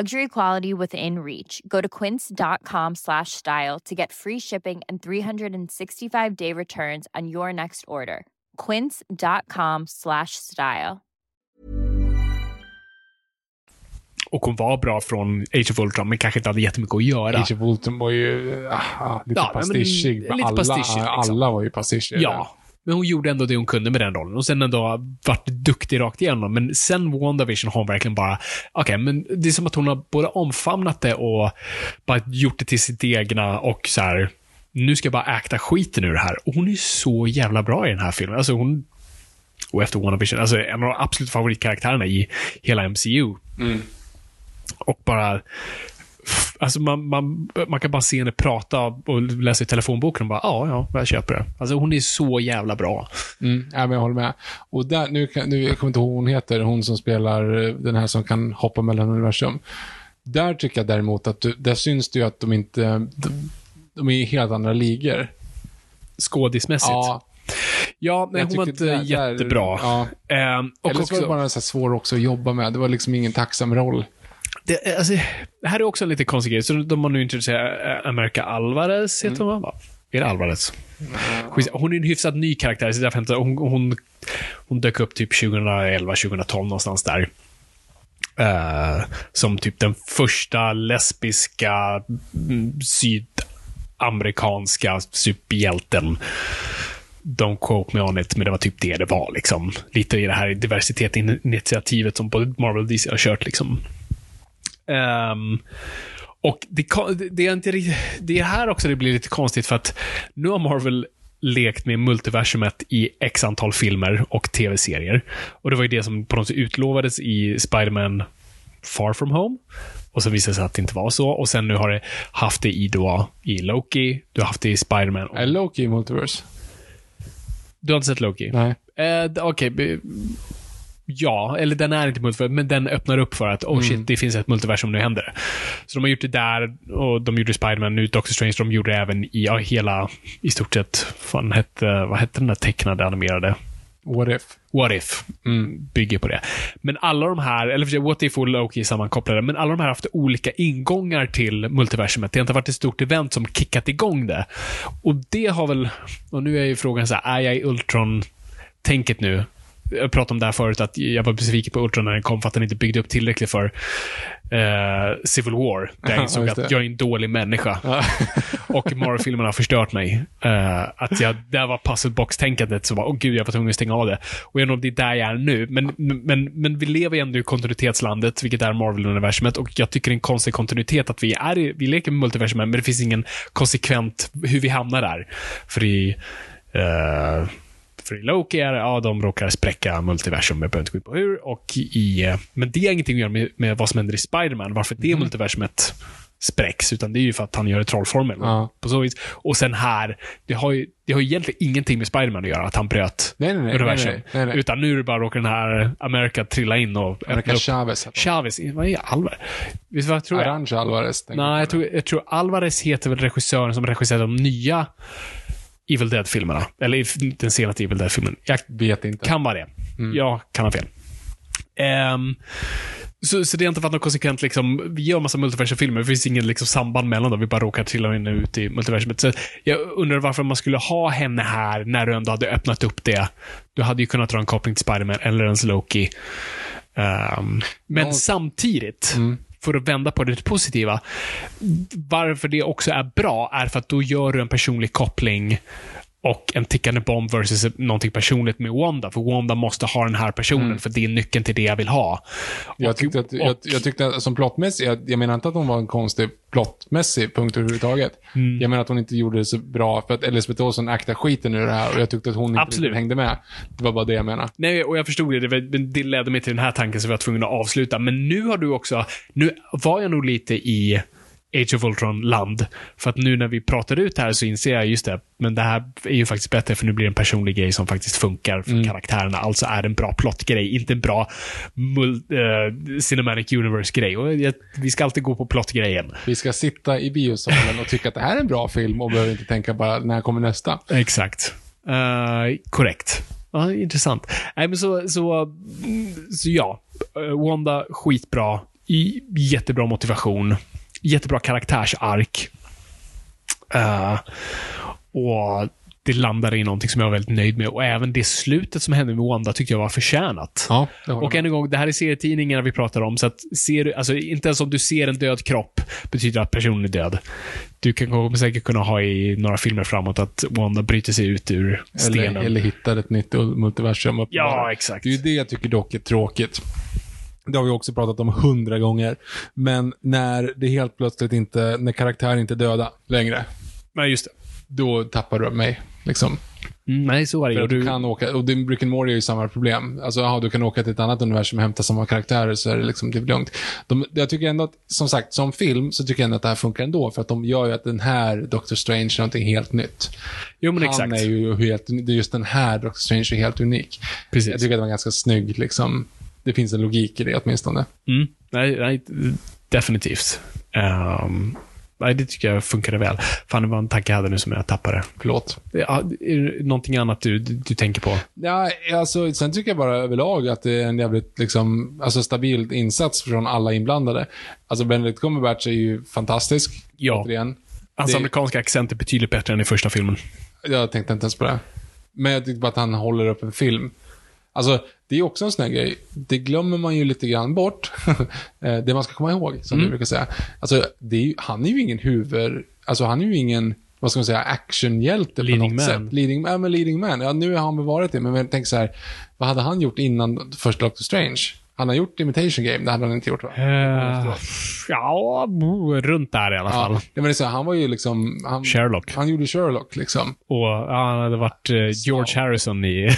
Luxury quality within reach. Go to quince.com slash style to get free shipping and three hundred sixty-five day returns on your next order. Quince.com slash style. Och hon var bra från Age of Ultron, men kanske inte hade jättemycket att göra. Age of Ultron var ju ah, lite ja, pastischig. Men, men lite alla, pastischig liksom. Alla var ju pastischiga. Ja. Men hon gjorde ändå det hon kunde med den rollen. Och sen ändå varit duktig rakt igenom. Men sen WandaVision har hon verkligen bara... Okej, okay, men det är som att hon har både omfamnat det och bara gjort det till sitt egna. Och så här... Nu ska jag bara äkta skiten ur det här. Och hon är så jävla bra i den här filmen. Alltså hon... Och efter WandaVision. Alltså en av de absolut favoritkaraktärerna i hela M C U. Mm. Och bara... Alltså man, man, man kan bara se henne prata och läsa i telefonboken och bara ja, ja, jag köper det. Alltså hon är så jävla bra. Mm, ja, men jag håller med. Och där, nu, nu jag kommer inte ihåg hon heter, hon som spelar den här som kan hoppa mellan universum. Där tycker jag däremot att du, där syns det ju att de inte de, de är i helt andra ligor. Skådismässigt. Ja. Ja, men jag hon var inte där, jättebra. Ja. Ähm, och eller så också, var det bara så här svår också att jobba med. Det var liksom ingen tacksam roll. Det, alltså, det här är också en lite konstig grej. Så de har nu introducerat America Alvarez heter mm. hon, va? Är det Alvarez? Mm. Hon är en hyfsat ny karaktär så därför inte, hon, hon, hon dök upp typ tjugoelva tjugotolv någonstans där uh, som typ den första lesbiska sydamerikanska superhjälten. Don't quote me on it, men det var typ det det var liksom. Lite i det här diversitetinitiativet som både Marvel och D C har kört liksom. Um, och det, det är inte riktigt, det är här också det blir lite konstigt för att nu har Marvel lekt med multiversumet i x antal filmer och tv-serier och det var ju det som på något sätt utlovades i Spider-Man Far From Home och så visade det sig att det inte var så och sen nu har det haft det i, då, i Loki, du har haft det i Spider-Man och... Är Loki Multiverse? Du har inte sett Loki? Nej. Uh, Okej, okay. Ja, eller den är inte multiversum, men den öppnar upp för att oh shit, mm. det finns ett multiversum, nu händer det. Så de har gjort det där och de gjorde Spider-Man, nu Doctor Strange, de gjorde det även i ja, hela, i stort sett fan, hette, vad hette den där tecknade animerade? What If. What If, mm, bygger på det. Men alla de här, eller What If och Loki är sammankopplade, men alla de här har haft olika ingångar till multiversumet. Det har inte varit ett stort event som kickat igång det. Och det har väl, och nu är ju frågan så här, är jag i Ultron-tänket nu? Jag pratade om det här förut att jag var besviken på Ultron när den kom för att den inte byggde upp tillräckligt för eh, Civil War där jag insåg att jag är en dålig människa och Marvel-filmerna har förstört mig eh, att jag, där var puzzlebox-tänkandet så var, åh gud jag var tvungen att stänga av det och jag vet inte, det är där jag är nu men, men, men vi lever ändå i kontinuitetslandet vilket är Marvel-universumet och jag tycker det är en konstig kontinuitet att vi, är i, vi leker med multiversumet men det finns ingen konsekvent hur vi hamnar där för i eh, för i Loki är ja, de råkar spräcka multiversum, jag behöver inte gå in på hur och i, men det är ingenting att göra med, med vad som händer i Spider-Man, varför det mm. multiversumet spräcks, utan det är ju för att han gör en trollformel ja. På så vis. Och sen här det har ju, det har ju egentligen ingenting med Spider-Man att göra att han bröt nej, nej, nej, universum nej, nej, nej. Utan nu är det bara råkar den här America trilla in och America Chavez Chavez, vad är Alvarez? Visst, vad tror jag? Orange Alvarez nej, jag, tror, jag tror Alvarez heter väl regissören som regisserar de nya Evil Dead-filmerna. Eller den senaste Evil Dead-filmen. Jag vet inte. Kan vara det. Mm. Jag kan ha fel. Um, Så, så det har inte varit något konsekvent liksom, vi gör massa multiversumfilmer, det finns ingen liksom samband mellan dem, vi bara råkar trilla in ut i multiversumet. Så jag undrar varför man skulle ha henne här när du ändå hade öppnat upp det. Du hade ju kunnat dra en koppling till Spider-Man eller ens Loki. Um, men ja. Samtidigt mm. för att vända på det positiva, varför det också är bra är för att då gör du en personlig koppling och en tickande bomb versus någonting personligt med Wanda, för Wanda måste ha den här personen mm. för det är nyckeln till det jag vill ha. Jag tyckte att, och, jag, jag tyckte att som plottmässig, jag, jag menar inte att hon var en konstig plottmässig punkt överhuvudtaget. Mm. Jag menar att hon inte gjorde det så bra för att Elisabeth Olsen aktar skiten ur det här och jag tyckte att hon inte Absolut. hängde med. Det var bara det jag menar. Nej, och jag förstod det, det, det ledde mig till den här tanken som jag var tvungen att avsluta, men nu har du också, nu var jag nog lite i Age of Ultron-land. För att nu när vi pratar ut här så inser jag just det. Men det här är ju faktiskt bättre för nu blir det en personlig grej som faktiskt funkar för mm. karaktärerna. Alltså är det en bra plotgrej, inte en bra mul- uh, Cinematic Universe-grej. Och jag, vi ska alltid gå på plotgrejen. Vi ska sitta i biosalen och tycka att det här är en bra film och behöver inte tänka bara när kommer nästa. Exakt. Uh, korrekt. Ja, intressant. Nej, men så, så, så ja. Wanda, skitbra. I, jättebra motivation. Jättebra karaktärsark. Uh, och det landade i någonting som jag var väldigt nöjd med. Och även det slutet som hände med Wanda tyckte jag var förtjänat. Ja, och än en gång, det här är serietidningarna vi pratar om. Så att ser du, alltså, inte ens om du ser en död kropp betyder att personen är död. Du kan säkert kunna ha i några filmer framåt att Wanda bryter sig ut ur stenen. Eller, eller hittar ett nytt multiversum. Uppenbar. Ja, exakt. Det är ju det jag tycker dock är tråkigt. Det har vi också pratat om hundra gånger. Men när det helt plötsligt inte, när karaktären inte är döda längre. Nej, just det. Då tappar du mig, liksom. Mm, nej, så var det. Du kan åka, och det brukar vara ju samma problem. Alltså, aha, du kan åka till ett annat universum och hämta samma karaktärer så är det liksom, det blir lugnt. De, jag tycker ändå att, som sagt, som film så tycker jag ändå att det här funkar ändå. För att de gör ju att den här Doctor Strange är någonting helt nytt. Jo, men Han exakt. är ju helt, det är just den här Doctor Strange är helt unik. Precis. Jag tycker att den var ganska snygg, liksom. Det finns en logik i det åtminstone. Mm. Nej, nej, definitivt. Um, nej, det tycker jag funkade väl. Fan, det var en tanke jag hade nu som jag tappade. Förlåt. Ja, är det någonting annat du, du tänker på? Ja, alltså, sen tycker jag bara överlag att det är en jävligt liksom, alltså, stabil insats från alla inblandade. Alltså Benedict Cumberbatch är ju fantastisk. Ja, återigen. Hans det... amerikanska accent är betydligt bättre än i första filmen. Jag tänkte inte ens på det. Men jag tycker bara att han håller upp en film. Alltså, det är också en sån här grej. Det glömmer man ju lite grann bort. Det man ska komma ihåg, som mm. du brukar säga. Alltså, det är ju, han är ju ingen huvud... Alltså, han är ju ingen, vad ska man säga, actionhjälte på något man. sätt. Leading man. Ja, men leading man. Ja, nu har han bevarat det. Men tänk så här, vad hade han gjort innan första Doctor Strange? Han har gjort Imitation Game, det hade han inte gjort, va? Uh, ja, runt där i alla fall. Ja, men det är så, han var ju liksom... Han, Sherlock. Han gjorde Sherlock, liksom. Och ja, han hade varit eh, George så. Harrison i,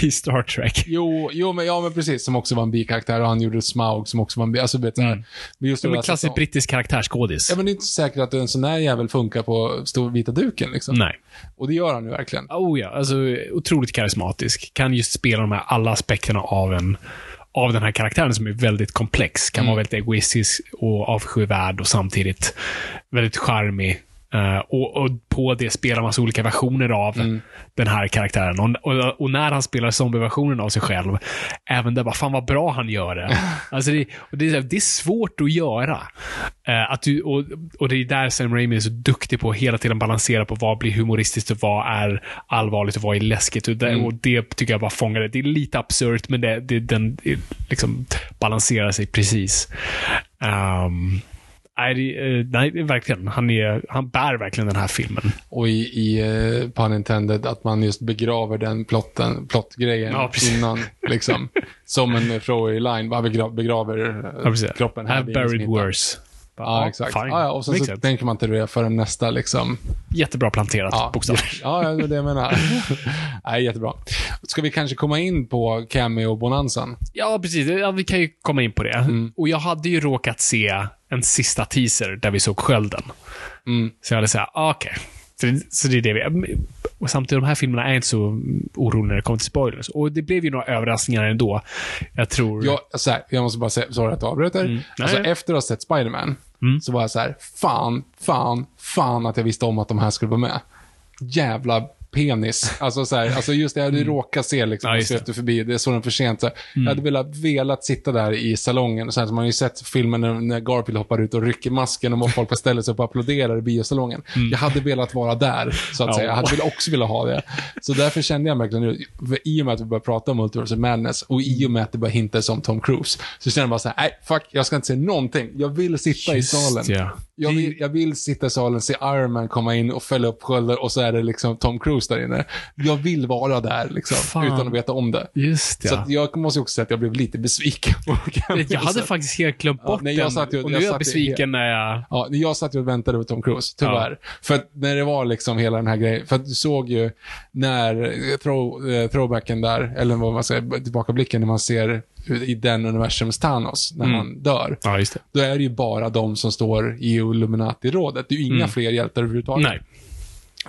i Star Trek. Jo, jo men, ja, men precis, som också var en bikaraktär. Och han gjorde Smaug, som också var en bi... Alltså, vet, mm. men just det var en klassisk så, brittisk karaktärskådis. Ja, men det är inte säkert att en sån här jävel funkar på stor vita duken, liksom. Nej. Och det gör han ju verkligen. Oh ja, alltså otroligt karismatisk. Kan just spela de här alla aspekterna av en... av den här karaktären som är väldigt komplex, kan mm. vara väldigt egoistisk och avskyvärd och samtidigt väldigt charmig uh, och, och på det spelar massa olika versioner av mm. den här karaktären och, och, och när han spelar zombieversionen av sig själv, även där bara fan vad bra han gör det, alltså det, och det, är, det är svårt att göra uh, att du, och, och det är där Sam Raimi är så duktig på att hela tiden balansera på vad blir humoristiskt och vad är allvarligt och vad är läskigt och det, mm. och det tycker jag bara fångar det, det är lite absurt men det, det, den det, liksom balanserar sig precis. um, Nej, nej, verkligen. Han, är, han bär verkligen den här filmen. Och i, i pun intended, att man just begraver den plotten, plottgrejen ja, innan. Liksom, som en throwaway line. Bara begra, begraver ja, kroppen. Här buried worse. Ja, ah, exakt. Ah, ja, och sen så, så tänker man till det för nästa. Liksom. Jättebra planterat, ja, bokstavligt. Ja, det är det jag menar. Nej, jättebra. Ska vi kanske komma in på cameo-bonansen? Ja, precis. Ja, vi kan ju komma in på det. Mm. Och jag hade ju råkat se en sista teaser där vi såg skölden. Mm. Så jag hade sagt, okej. Okay. Så, så det är det vi... Och samtidigt, de här filmerna är inte så oroliga när det kommer till spoilers. Och det blev ju några överraskningar ändå. Jag tror... Jag, så här, jag måste bara säga, sorry att jag avbryter. Mm. Alltså, efter att ha sett Spider-Man mm. så var jag så här, fan, fan, fan att jag visste om att de här skulle vara med. Jävla penis. Alltså, så här, alltså just det, jag hade mm. råkat se liksom, ja, just det. Förbi, det såg den för sent. Så. Mm. Jag hade velat, velat sitta där i salongen. Så här, så man har ju sett filmen när, när Garfield hoppar ut och rycker masken och folk på stället så applåderar i biosalongen. Mm. Jag hade velat vara där, så att ja. säga. Jag hade också velat ha det. Så därför kände jag verkligen nu, i och med att vi började prata om Multiverse of Madness och i och med att det bara hintade som Tom Cruise, så kände jag bara så här, nej, fuck, jag ska inte se någonting. Jag vill sitta just, i salen. Yeah. Jag vill, jag vill sitta i salen, se Iron Man komma in och fälla upp skölder och så är det liksom Tom Cruise där inne. Jag vill vara där liksom, fan, utan att veta om det. Just det. Så att jag måste också säga att jag blev lite besviken. Jag hade så faktiskt helt glömt bort ja, den. Jag satt ju, och nu jag är jag besviken i, när jag... Ja, jag satt ju och väntade på Tom Cruise, tyvärr. Ja. För att när det var liksom hela den här grejen, för att du såg ju när throw, eh, throwbacken där, eller vad man säger, tillbakablicken när man ser i den universums Thanos när mm. han dör. Ja, just det. Då är det ju bara de som står i Illuminati-rådet. Det är ju inga mm. fler hjältar överhuvudtaget. Nej.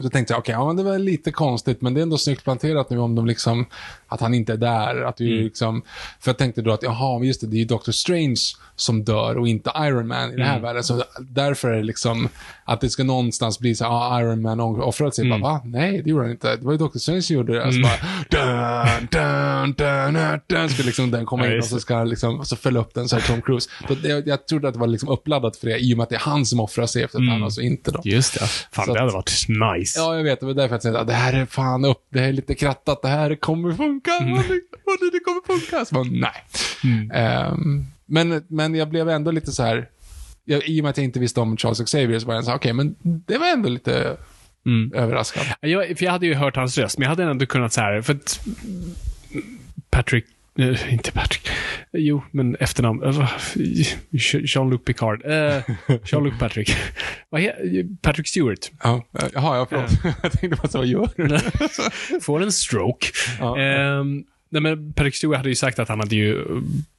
Så tänkte jag, okej, okay, ja, det var lite konstigt, men det är ändå snyggt planterat nu om de liksom, att han inte är där. Att vi mm. liksom, för jag tänkte då att, jaha, just det, det är ju Doctor Strange som dör och inte Iron Man i det här mm. världen. Så därför är det liksom att det ska någonstans bli så här, ah, Iron Man offrat sig. Mm. Bara, va? Nej, det gjorde han inte. Det var ju Doctor Strange som gjorde det. Mm. Så bara, dun, dun, dun, dun, dun, ska liksom den komma in och så ska liksom, och så följa upp den så här Tom Cruise. Så jag, jag trodde att det var liksom uppladdat för det, i och med att det är han som offrar sig efter mm. att han, alltså inte då. Just det. Fan, så det hade att, varit nice. Ja, jag vet, det var därför jag tänkte att det här är fan upp, det här är lite krattat, det här kommer funka, mm. det kommer funka. Så bara, nej. Mm. Um, men, men jag blev ändå lite så här, jag, i och med att jag inte visste om Charles Xavier så var jag så här, okej, okay, men det var ändå lite mm. överraskad. Jag, för jag hade ju hört hans röst, men jag hade ändå kunnat så här, för att Patrick, eh, inte Patrick, jo, men efternamn, eh, Jean-Luc Picard, eh, Jean-Luc Patrick, Patrick Stewart. Ja, jaha, jag förlåt. Jag tänkte bara, vad gör du? Får en stroke. Ja. Eh, nej, men Patrick Stewart hade ju sagt att han hade ju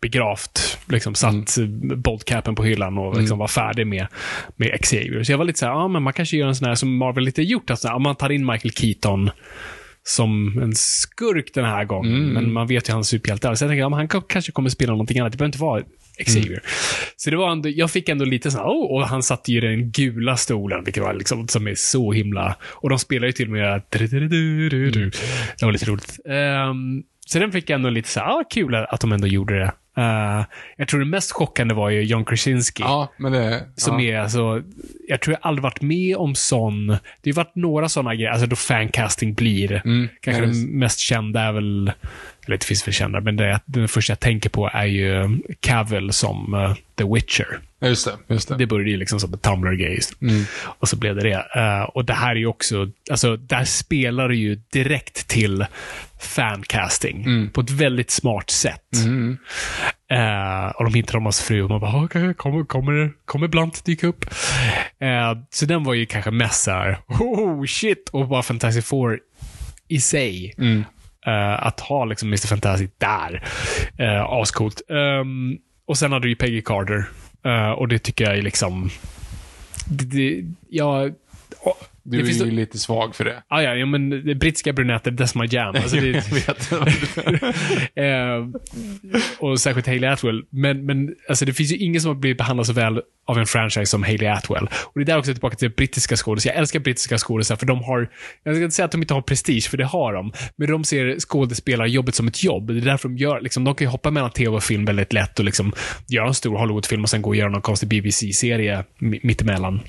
begravt, liksom satt mm. boldcapen på hyllan och liksom mm. var färdig med, med Xavier. Så jag var lite så här, ja, men man kanske gör en sån här som Marvel lite gjort, alltså, om man tar in Michael Keaton som en skurk den här gången, mm. men man vet ju hans superhjälte är. Så jag tänker, ja, men han k- kanske kommer spela någonting annat. Det behöver inte vara Xavier. Mm. Så det var ändå, jag fick ändå lite såhär, oh, och han satt ju i den gula stolen, vilket var liksom, som är så himla, och de spelar ju till och med mm. det var lite roligt. Um, så den fick jag ändå lite såhär, ah, kul att de ändå gjorde det. Uh, jag tror det mest chockande var ju John Krasinski, ja, men det, som ja. är alltså, jag tror jag aldrig varit med om sån, det har ju varit några sådana grejer, alltså då fancasting blir mm, kanske ja, den mest kända är väl, eller det finns väl kända, men det, den första jag tänker på är ju Cavill som uh, The Witcher. Just det, just det. Det började ju liksom som en Tumblr-grej mm. och så blev det det. Uh, och det här är ju också, alltså där spelar det ju direkt till fancasting mm. på ett väldigt smart sätt. Mm. Uh, och de hittar om hans fru och man bara, okay, kommer, kommer, kommer blant dyka upp. Uh, så den var ju kanske mest så här, oh shit, och bara Fantastic Four i sig. Mm. Uh, att ha liksom mister Fantastic där. Uh, ascoolt. Um, och sen hade du ju Peggy Carter. Uh, och det tycker jag är liksom... Det, det, ja, oh, du det är finns ju då... lite svag för det. Ah, ja, ja, men det brittiska brunetter, that's my jam. Alltså, det... jag vet. uh, och särskilt Hayley Atwell. Men, men alltså, det finns ju ingen som har blivit behandlad så väl av en franchise som Hayley Atwell. Och det är där också tillbaka till brittiska skådespelare. Jag älskar brittiska skådespelare för de har... Jag ska inte säga att de inte har prestige, för det har de. Men de ser skådespelarjobbet som ett jobb. Det är därför de gör... Liksom, de kan ju hoppa mellan tv och film väldigt lätt och liksom göra en stor Hollywoodfilm och sen gå och göra någon konstig B B C-serie mittemellan.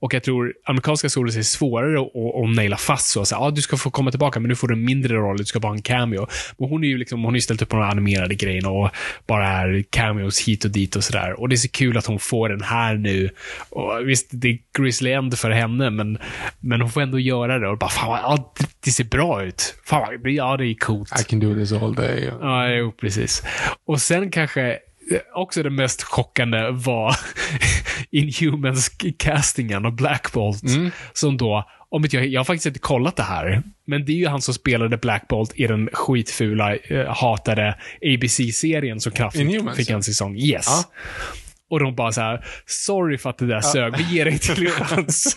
Och jag tror amerikanska skådespelare är svårare att, att naila fast så att säga, ah, du ska få komma tillbaka, men nu får du en mindre roll, du ska bara ha en cameo. Men hon är ju liksom, hon är ju ställt upp på de animerade grejerna och bara är cameos hit och dit och sådär. Och det är så kul att hon får den här nu. Och visst, det är grizzly end för henne, men, men hon får ändå göra det. Och bara, fan, ah, det, det ser bra ut. Fan, ja, det är coolt. I can do this all day. Ja, ja, precis. Och sen kanske också det mest chockande var Inhumans-castingen och Black Bolt mm. som då, om inte jag, jag har faktiskt inte kollat det här, men det är ju han som spelade Black Bolt i den skitfula hatade A B C-serien som kraftigt Inhumans, fick en säsong. Yes. Ja. Och de bara så här: sorry för att det där sög, vi ger dig till en chans.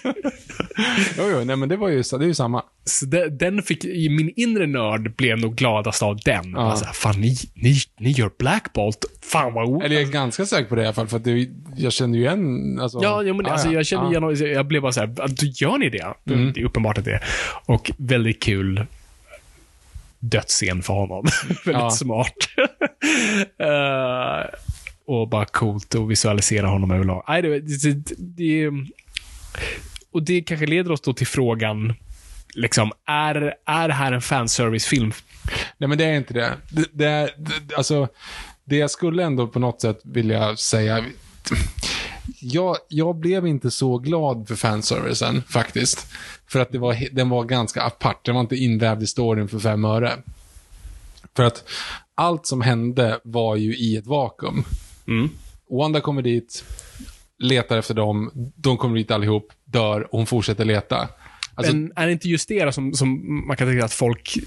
Jo, jo, nej, men det var ju, det är ju samma. Så det, den fick, i min inre nörd blev nog gladast av den. Ja. Alltså, fan, ni, ni, ni gör Black Bolt. Fan vad o- Eller jag är ganska säker på det i alla fall, för att det, jag kände ju igen... Alltså, ja, ja, men ah, alltså, jag kände ah. igen, jag blev bara så här, gör ni det? Mm. Det är uppenbart att det är. Och väldigt kul dödsscen för honom. Väldigt ja. smart. uh, och bara coolt att visualisera honom överlag. Nej, det, det, det och det kanske leder oss då till frågan, liksom, är, är det här en fanservice-film? Nej, men det är inte det. Det, det, det, alltså, det jag skulle ändå på något sätt vilja säga, jag, jag blev inte så glad för fanservicen faktiskt, för att det var, den var ganska apart, den var inte invävd i storyn för fem öre. För att allt som hände var ju i ett vakuum. Mm. Wanda kommer dit, letar efter dem, de kommer dit allihop, dör, och hon fortsätter leta. Alltså, men är det inte just det som, som man kan tänka att folk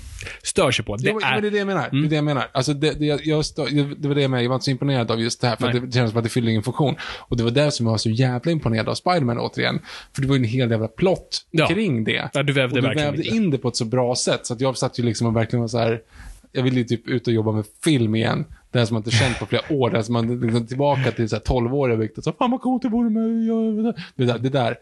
stör sig på? Det, jo, är... Men det är det jag menar. Mm. Det är det jag menar. Alltså det, det, jag, jag stör, det, det var det jag menar. Jag var inte så imponerad av just det här, för att det känns som att det fyller ingen funktion. Och det var där som jag var så jävla imponerad av Spider-Man återigen. För det var en hel jävla plott ja. kring det. Ja, du vävde, och du vävde in det på ett så bra sätt. Så att jag satt ju liksom och verkligen var så här... Jag ville typ ut och jobba med film igen. Det här som man inte känt på flera år. Det här som man liksom tillbaka till så här tolv år. Och så, fan vad coolt det vore med. Det där, det där.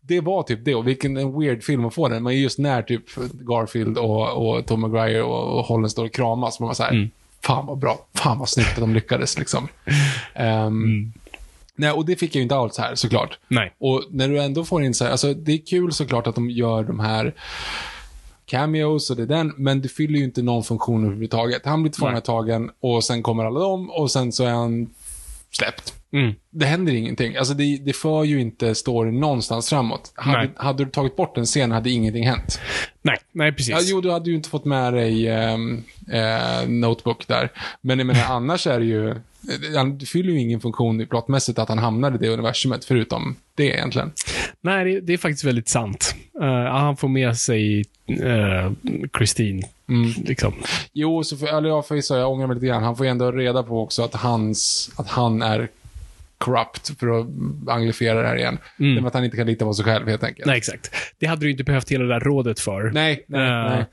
Det var typ det. Och vilken en weird film att få den. Man är just när typ Garfield och, och Tom McGuire och, och Holland står och kramas. Man var så här, mm. fan vad bra. Fan vad snyggt att de lyckades liksom. Um, mm. Nej, och det fick jag ju inte alls här såklart. Nej. Och när du ändå får in så här. Alltså det är kul såklart att de gör de här... cameos och det den, men det fyller ju inte någon funktion överhuvudtaget. Han blir tillfångatagen och sen kommer alla dem och sen så är han släppt. Mm. Det händer ingenting. Alltså det, det för ju inte storyn någonstans framåt. Hade, hade du tagit bort den scenen hade ingenting hänt. Nej, nej precis. Ja, jo, du hade ju inte fått med dig eh, eh, Notebook där. Men jag menar, annars är det ju... Det fyller ju ingen funktion i plottmässigt att han hamnade i det universumet förutom det egentligen. Nej, det, det är faktiskt väldigt sant. Uh, han får med sig uh, Christine. Mm. Liksom. Jo, så för, eller jag, för, så jag ångrar mig lite grann. Han får ju ändå reda på också att, hans, att han är corrupt, för att anglifiera det här igen. Mm. Det är att han inte kan lita på sig själv helt enkelt. Nej, exakt. Det hade du inte behövt hela det där rådet för. Nej, nej, uh, nej.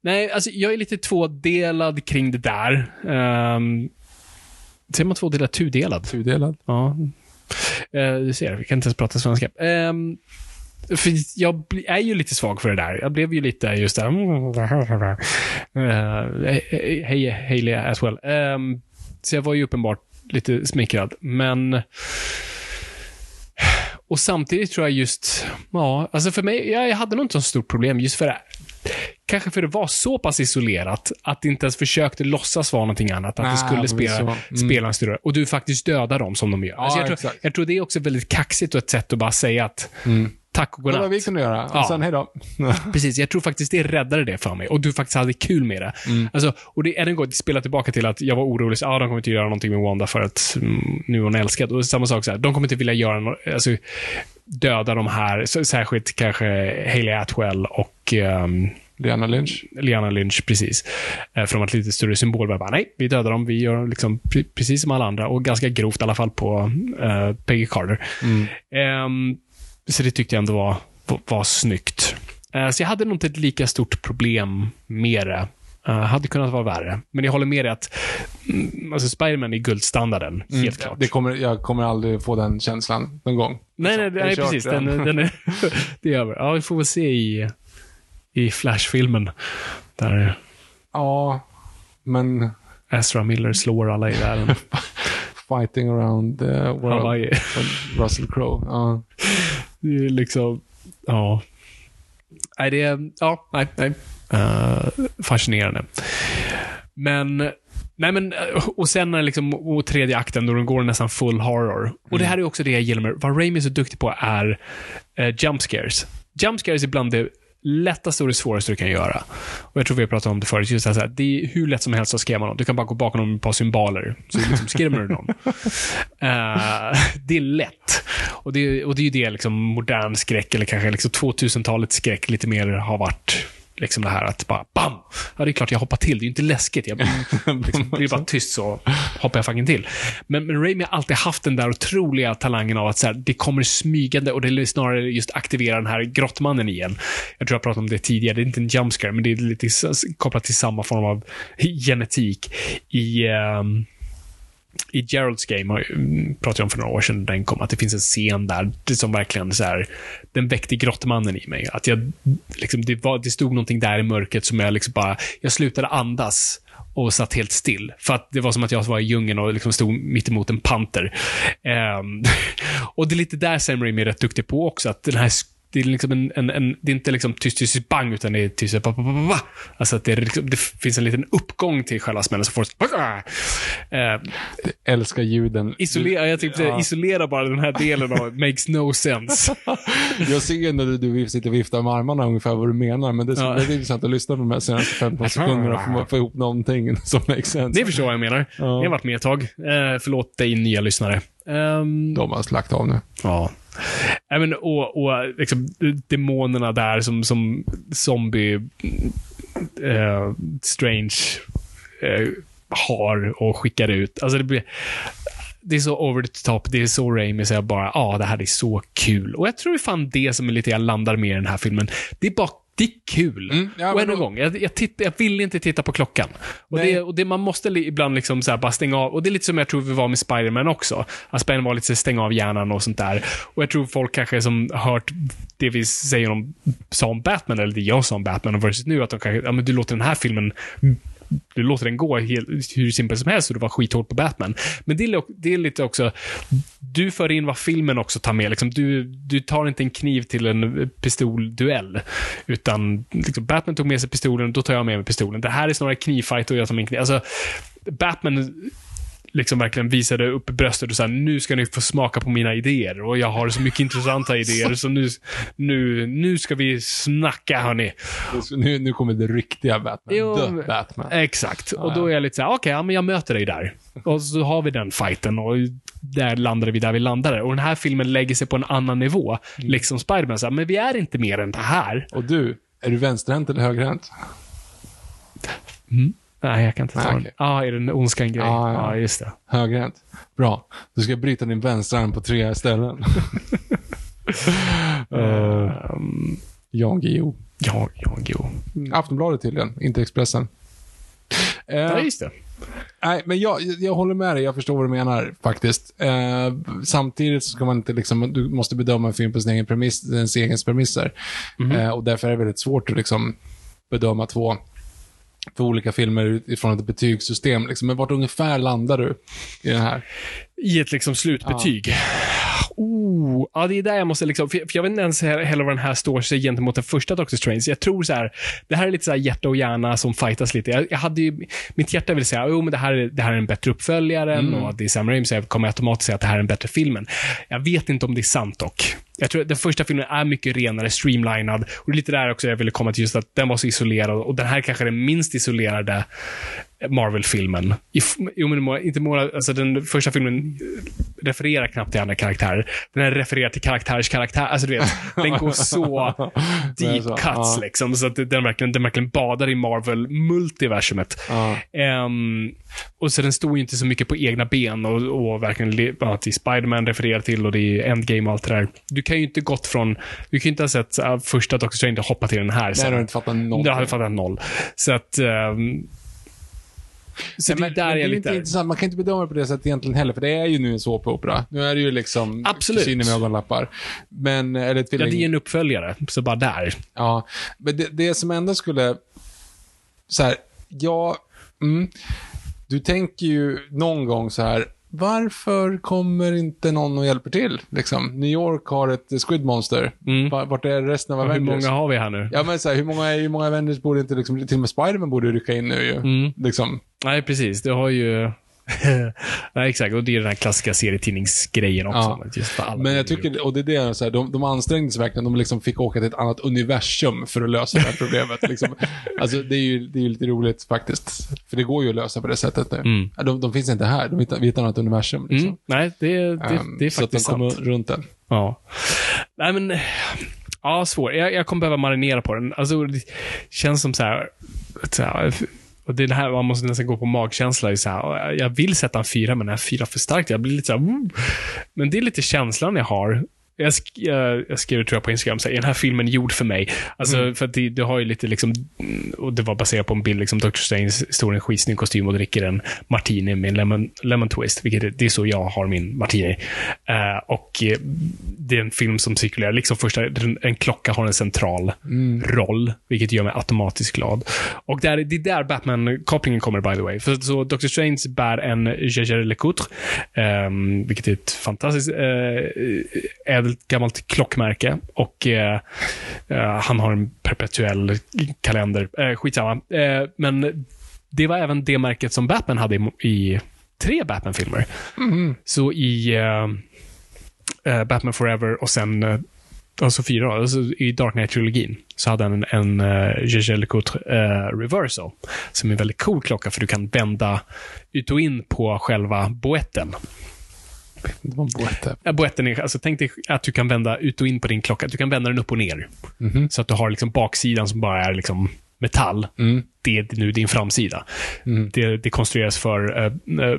nej alltså, jag är lite tvådelad kring det där. Um, Ser man två delar tudelad? Tudelad. Ja. Eh, du ser, vi kan inte ens prata svenska. Eh, för jag är ju lite svag för det där. Jag blev ju lite just där. Eh, hej, Hayley Atwell. Eh, så jag var ju uppenbart lite smickrad. Men... Och samtidigt tror jag just... Ja, alltså för mig, jag hade nog inte så stort problem just för det. Kanske för det var så pass isolerat att det inte ens försökte låtsas vara någonting annat. Att ah, det skulle spela, mm. spela en större. Och du faktiskt dödar dem som de gör. Ah, alltså jag, tror, jag tror det är också väldigt kaxigt och ett sätt att bara säga att mm. tack och godnatt. Det var vi kunde göra. Och ja. sen hej då. Precis, jag tror faktiskt det räddade det för mig. Och du faktiskt hade kul med det. Mm. Alltså, och det är en gång att spela tillbaka till att jag var orolig. Så, ah, de kommer inte göra någonting med Wanda för att mm, nu är hon älskad. Och samma sak så här. De kommer inte vilja göra no- alltså, döda de här. Så, särskilt kanske Hayley Atwell och... Um, Liana Lynch. Liana Lynch, precis. Från ett lite större symbol. Bara, nej, vi dödar dem. Vi gör liksom pre- precis som alla andra. Och ganska grovt i alla fall på uh, Peggy Carter. Mm. Um, så det tyckte jag ändå var, var, var snyggt. Uh, så jag hade nog inte ett lika stort problem med det. Uh, hade kunnat vara värre. Men jag håller med dig att mm, alltså Spider-Man är guldstandarden. Mm. Helt klart. Det kommer, jag kommer aldrig få den känslan någon gång. Nej, nej, nej precis. Den, den är, det är över. Ja, vi får väl se i... I Flash-filmen där ja, men Ezra Miller slår alla i världen. Fighting around the world. Hawaii. Russell Crowe. Ja. Det är liksom ja. Nej, det är ja, nej, nej. Uh, fascinerande. Men nej men och sen när liksom och tredje akten då de går nästan full horror. Och mm. det här är också det jag gillar med. Vad Raimi är så duktig på är uh, jump scares. Jump scares är bland det lättaste och det svåraste du kan göra. Och jag tror vi har pratat om det förut. Just det, här, det är hur lätt som helst att skrämma någon. Du kan bara gå bakom dem på symboler så liksom skrämmer du någon. Uh, det är lätt. Och det, och det är ju det liksom modern skräck eller kanske liksom tjugohundratalets skräck lite mer har varit liksom det här att bara bam! Ja, det är klart jag hoppar till. Det är ju inte läskigt. Jag liksom, blir bara tyst så hoppar jag fucking till. Men, men Raimi har alltid haft den där otroliga talangen av att så här, det kommer smygande och det är snarare just aktivera den här grottmannen igen. Jag tror jag pratade om det tidigare. Det är inte en jumpscare, men det är lite kopplat till samma form av genetik i... Um, i Geralds Game pratade jag om för några år sedan den kom, att det finns en scen där det som verkligen så här, den väckte grottmannen i mig, att jag liksom, det, var, det stod någonting där i mörkret som jag liksom bara, jag slutade andas och satt helt still, för att det var som att jag var i djungeln och liksom stod mitt emot en panter. Um, och det är lite där Sam Raimi är rätt duktig på också, att den här, det är liksom en, en, en, det är inte liksom tyst tyst bang, utan det är tyst pa, pa, pa, pa. Alltså att det, liksom, det finns en liten uppgång till själva smällen så får äh, jag älskar ljuden. Isolera, jag tyckte ja. isolera bara den här delen av makes no sense. Jag ser när du sitter och viftar med armarna ungefär vad du menar, men det är, så, ja. det är intressant att lyssna på de här senaste femton sekunderna för att få ihop någonting som makes sense. Det förstår jag menar. Ja. Jag har varit med ett tag. Eh, förlåt dig nya lyssnare. Um, de har slakt av nu. Ja. I mean, och och liksom, demonerna där som, som zombie eh, Strange eh, har och skickar ut. Alltså det blir, det är så over the top, det är så Raimi, så jag bara, ja ah, det här är så kul. Och jag tror fan det som är lite jag landar med i den här filmen. Det är bara det är kul. Mm, ja, och en då... gång, jag, jag, titt, jag vill inte titta på klockan. Och det, och det man måste ibland liksom så här bara stänga av. Och det är lite som jag tror vi var med Spider-Man också. Att Spider-Man var lite så stänga av hjärnan och sånt där. Och jag tror folk kanske som hört det vi säger om, om Batman, eller det jag sa om Batman och versus nu, att de kanske, ja men du låter den här filmen, du låter den gå helt, hur simpel som helst, och du var skithård på Batman. Men det är, det är lite också, du för in vad filmen också tar med liksom, du, du tar inte en kniv till en pistolduell, utan liksom, Batman tog med sig pistolen, då tar jag med mig pistolen. Det här är snarare knivfight och jag tar min kniv. Alltså Batman liksom verkligen visade upp bröstet och sa, nu ska ni få smaka på mina idéer och jag har så mycket intressanta idéer så nu, nu, nu ska vi snacka hörni. Nu, nu kommer det riktiga Batman. Jo, The Batman. Exakt. Ah, och då är jag lite så här, okej, okay, ja, men jag möter dig där. Och så har vi den fighten och där landade vi där vi landade. Och den här filmen lägger sig på en annan nivå. Mm. Liksom Spider-Man så här, men vi är inte mer än det här. Och du, är du vänsterhänt eller högerhänt? Mm. Nej, jag kan inte ta den. Ja, ah, är det en ondskan grej? Ja, ah, ah, just det. Högerhänt. Bra. Du ska bryta din vänsterarm på tre ställen. uh, Jan Geo. Ja, Jan Geo. Mm. Aftonbladet tydligen, inte Expressen. Uh, ja, just det. Nej, men jag, jag håller med dig. Jag förstår vad du menar faktiskt. Eh, samtidigt så ska man inte liksom, du måste bedöma en film på sin egen premiss, dens egen premisser. Mm-hmm. Eh, och därför är det väldigt svårt att liksom bedöma två för olika filmer utifrån ett betygssystem liksom. Men vart ungefär landar du i den här? I ett liksom slutbetyg. Ja. Oh, ja, det är där jag måste liksom, för jag vet inte ens heller vad den här står sig gentemot den första Doctor Strange. Jag tror så här, det här är lite så här hjärta och hjärna som fightas lite. Jag, jag hade ju, mitt hjärta vill säga, jo men det här är, det här är en bättre uppföljare mm. och det är Sam Raimi, så jag kommer automatiskt säga att det här är en bättre filmen. Jag vet inte om det är sant dock. Jag tror att den första filmen är mycket renare, streamlinad, och det är lite där också jag ville komma till, just att den var så isolerad, och den här kanske är den minst isolerade Marvel-filmen. Jo, men inte måla, alltså den första filmen refererar knappt till andra karaktärer. Den här refererar till karaktärs karaktär. Alltså du vet, den går så deep så, cuts ja. liksom, så att den verkligen, den verkligen badar i Marvel-multiversumet. Ja. Um, och så den står ju inte så mycket på egna ben, och, och verkligen ja, till Spider-Man refererar till, och det är Endgame och allt det där. Du kan ju inte gått från, du kan ju inte ha sett äh, första Doctor Strange och hoppa till den här. Nej, du har inte fattat noll. Jag har fattat noll. Så att... Um, Så det, men, där men det är lite inte intressant. Man kan inte bedöma det på det sättet egentligen heller, för det är ju nu en såpopera. Nu är det ju liksom kusiner med ögonlappar. Men eller ett tvilling... Ja, det är en uppföljare, så bara där. Ja, men det, det som ändå skulle så här, ja, mm, du tänker ju någon gång så här, varför kommer inte någon och hjälper till? Liksom, New York har ett Squid Monster. Mm. Vart är resten av Avengers? Hur många har vi här nu? Ja, men så här, hur många hur många Avengers borde inte liksom, till och med Spider-Man borde rycka in nu ju. Mm. Liksom. Nej, precis. Det har ju nej, exakt, och det är den här klassiska serietidningsgrejen också. Ja. Just alla men jag tycker, och det är det jag säger, de, de ansträngdes verkligen, de liksom fick åka till ett annat universum för att lösa det här problemet liksom. Alltså det är ju det är ju lite roligt faktiskt, för det går ju att lösa på det sättet nu. Mm. de, de finns inte här, de hittar, vi hittar ett annat universum liksom. Mm. Nej, det, det, det är um, faktiskt så att de kommer sant runt den. Ja. Nej men Ja, svår. Jag, jag kommer behöva marinera på den. Alltså, det känns som så här... Så här och det, är det här man måste nästan gå på magkänsla. Så här, jag vill sätta en fyra, men den här fyra för starkt. Jag blir lite så här... Woo. Men det är lite känslan jag har. Jag, sk- jag, jag skrev, tror jag, på Instagram så här, är den här filmen gjord för mig? Alltså, mm. för att det, det har ju lite liksom... Och det var baserat på en bild, liksom Doctor Strange står i en skitsnygg kostym och dricker en martini med en lemon, lemon twist. Vilket är, det är så jag har min martini. Uh, och det är en film som cirkulerar. Liksom första, en klocka har en central mm. roll, vilket gör mig automatiskt glad. Och där, det är där Batman-kopplingen kommer, by the way. För så Doctor Strange bär en Jaeger LeCoultre, um, vilket är ett fantastiskt... Uh, ett gammalt klockmärke och eh, han har en perpetuell kalender. Eh, skitsamma. Eh, men det var även det märket som Batman hade i, i tre Batman-filmer. Mm. Så i eh, Batman Forever och sen eh, alltså fyra, alltså i Dark Knight-trilogin så hade han en Jaeger LeCoultre eh, Reversal som är en väldigt cool klocka, för du kan vända ut och in på själva boetten. Ja, boetten är, alltså, tänk dig att du kan vända ut och in på din klocka. Du kan vända den upp och ner. Mm-hmm. Så att du har liksom baksidan som bara är liksom metall. Mm. Det är nu din framsida. Mm. Det, det konstrueras för äh, äh,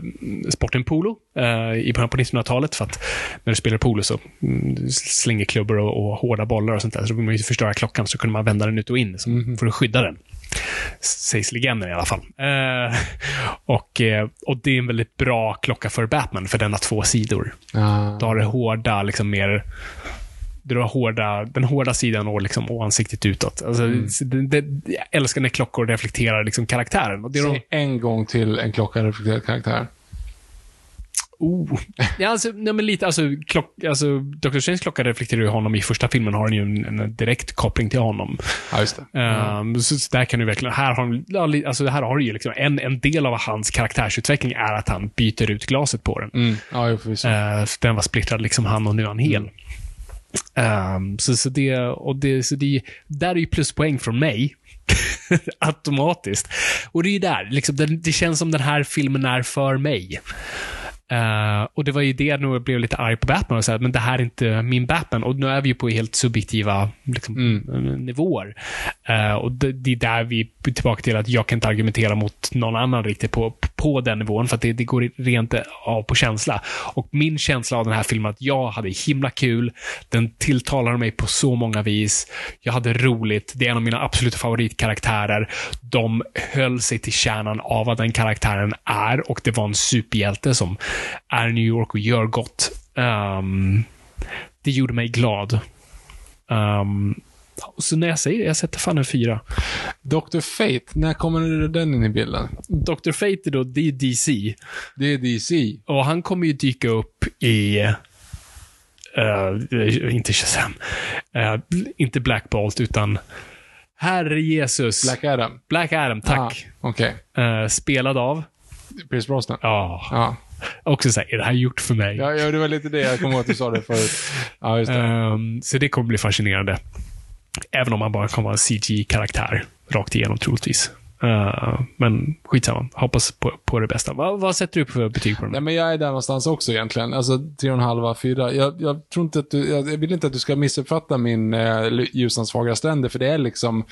sporten polo äh, i början på nittonhundratalet, för att när du spelar polo så mm, slänger klubbor och, och hårda bollar och sånt där. Så vill man ju förstöra klockan, så kunde man vända den ut och in så, mm-hmm. för att skydda den. Sägs legenden i alla fall. Eh, och, eh, och det är en väldigt bra klocka för Batman, för den har två sidor. Ah. Då har det hårda, liksom mer... Du har hårda, den hårda sidan och liksom ansiktet utåt. Alltså, mm. det, det, jag älskar när klockor reflekterar liksom karaktären. Och det är de... en gång till en klocka reflekterar karaktären. Oh. Ja, alltså, nej, men lite, alltså, klock, alltså, Doctor Strange klocka reflekterar ju honom. I första filmen har han ju en, en direkt koppling till honom. Ja, just det. Mm. Um, så, så där kan du verkligen, här har, alltså, här har du ju liksom en, en del av hans karaktärsutveckling är att han byter ut glaset på den. Mm. Ja, jag får visa. Uh, för den var splittrad liksom, han, och nu är han hel. Um, så, så det, och det, så det, där är ju pluspoäng från mig. Automatiskt. Och det är ju där, liksom, det, det känns som den här filmen är för mig. Uh, och det var ju det, nu blev jag lite arg på Batman och så här, men det här är inte min Batman, och nu är vi ju på helt subjektiva liksom, mm. nivåer, uh, och det, det är där vi är tillbaka till att jag kan inte argumentera mot någon annan riktigt på, på den nivån, för att det, det går rent av på känsla, och min känsla av den här filmen att jag hade himla kul, den tilltalade mig på så många vis, jag hade roligt, det är en av mina absoluta favoritkaraktärer, de höll sig till kärnan av vad den karaktären är, och det var en superhjälte som är New York och gör gott. Um, det gjorde mig glad. Um, så när jag säger det, jag sätter fan en fyra. doktor Fate, när kommer den in i bilden? doktor Fate är då, det är D C. Det är D C. Och han kommer ju dyka upp i... Uh, inte Shazam. Uh, inte Black Bolt, utan... Herre Jesus. Black Adam. Black Adam, tack. Ah, okay. uh, spelad av... Pierce Brosnan. Ja. Oh. Ah. Också så här, är det här gjort för mig? Ja, ja, det var lite det jag kom ihåg att du sa det förut. Ja, just det. Um, så det kommer bli fascinerande. Även om man bara kommer vara en C G-karaktär rakt igenom troligtvis. Uh, men skitsamma. Hoppas på, på det bästa. Va, vad sätter du upp för betyg på dem? Nej, men jag är där någonstans också egentligen. Alltså tre komma fem till fyra. Jag, jag tror inte att du, jag vill inte att du ska missuppfatta min eh, Ljuslandsfagra Stränder, för det är liksom...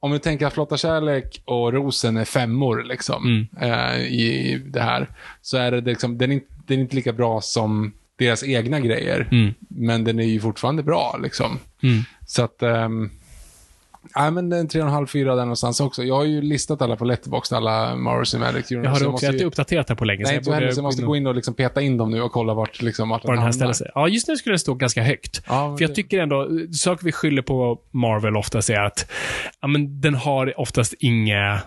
Om du tänker att Flotta kärlek och Rosen är femmor liksom, mm. eh, i det här, så är det liksom, den är, inte, den är inte lika bra som deras egna grejer, mm. men den är ju fortfarande bra liksom. Mm. Så att ehm, nej, men den tre komma fem till fyra där någonstans också. Jag har ju listat alla på Letterboxd, alla Marvel Cinematic Universe. Jag har också inte ju... uppdaterat det på länge. Nej, inte heller, så jag måste gå in och liksom peta in dem nu och kolla vart, liksom, vart den här ställer sig. Ja, just nu skulle den stå ganska högt. Ja, för jag det... tycker ändå, saker vi skyller på Marvel oftast är att ja, men den har oftast inga...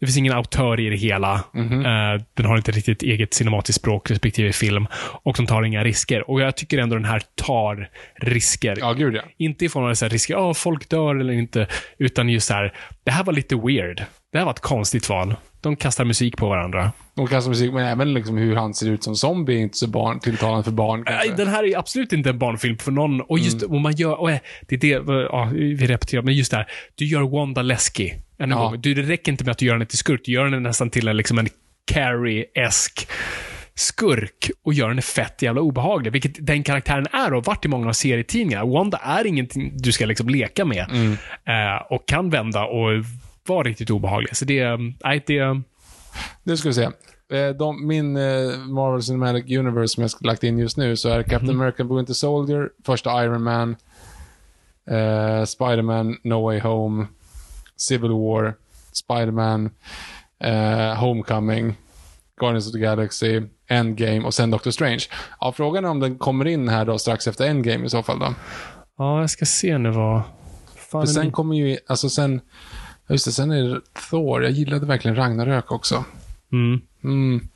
Det finns ingen autör i det hela. Mm-hmm. uh, den har inte riktigt eget cinematiskt språk respektive film, och de tar inga risker, och jag tycker ändå den här tar risker. Ja, gud, ja. Inte i form av så här risker, oh, folk dör eller inte, utan just så här, det här var lite weird, det här var ett konstigt val. De kastar musik på varandra. De kastar musik, men även liksom hur han ser ut som zombie är inte så barn, tilltalande för barn. Kanske. Den här är absolut inte en barnfilm för någon. Och just mm. och man gör, och det är det ja, vi repeterar, men just det här, du gör Wanda läskig. Ja. Du, det räcker inte med att du gör den till skurk, du gör den nästan till en, liksom en Carrie-esk skurk och gör henne fett jävla obehaglig, vilket den karaktären är och varit i många av serietidningarna. Wanda är ingenting du ska liksom leka med, mm. eh, och kan vända och vara riktigt obehaglig. Så det är äh, det... Nu ska vi se. De, min eh, Marvel Cinematic Universe som jag har lagt in just nu, så är Captain mm. America Winter Soldier, första Iron Man, eh, Spider-Man No Way Home, Civil War, Spider-Man, eh, Homecoming, Guardians of the Galaxy, Endgame och sen Doctor Strange. Ja, frågan är om den kommer in här då strax efter Endgame i så fall då. Ja, jag ska se nu vad... Fan, sen kommer ju, alltså sen, just det, sen är det Thor. Jag gillade verkligen Ragnarök också. Mm. Mm.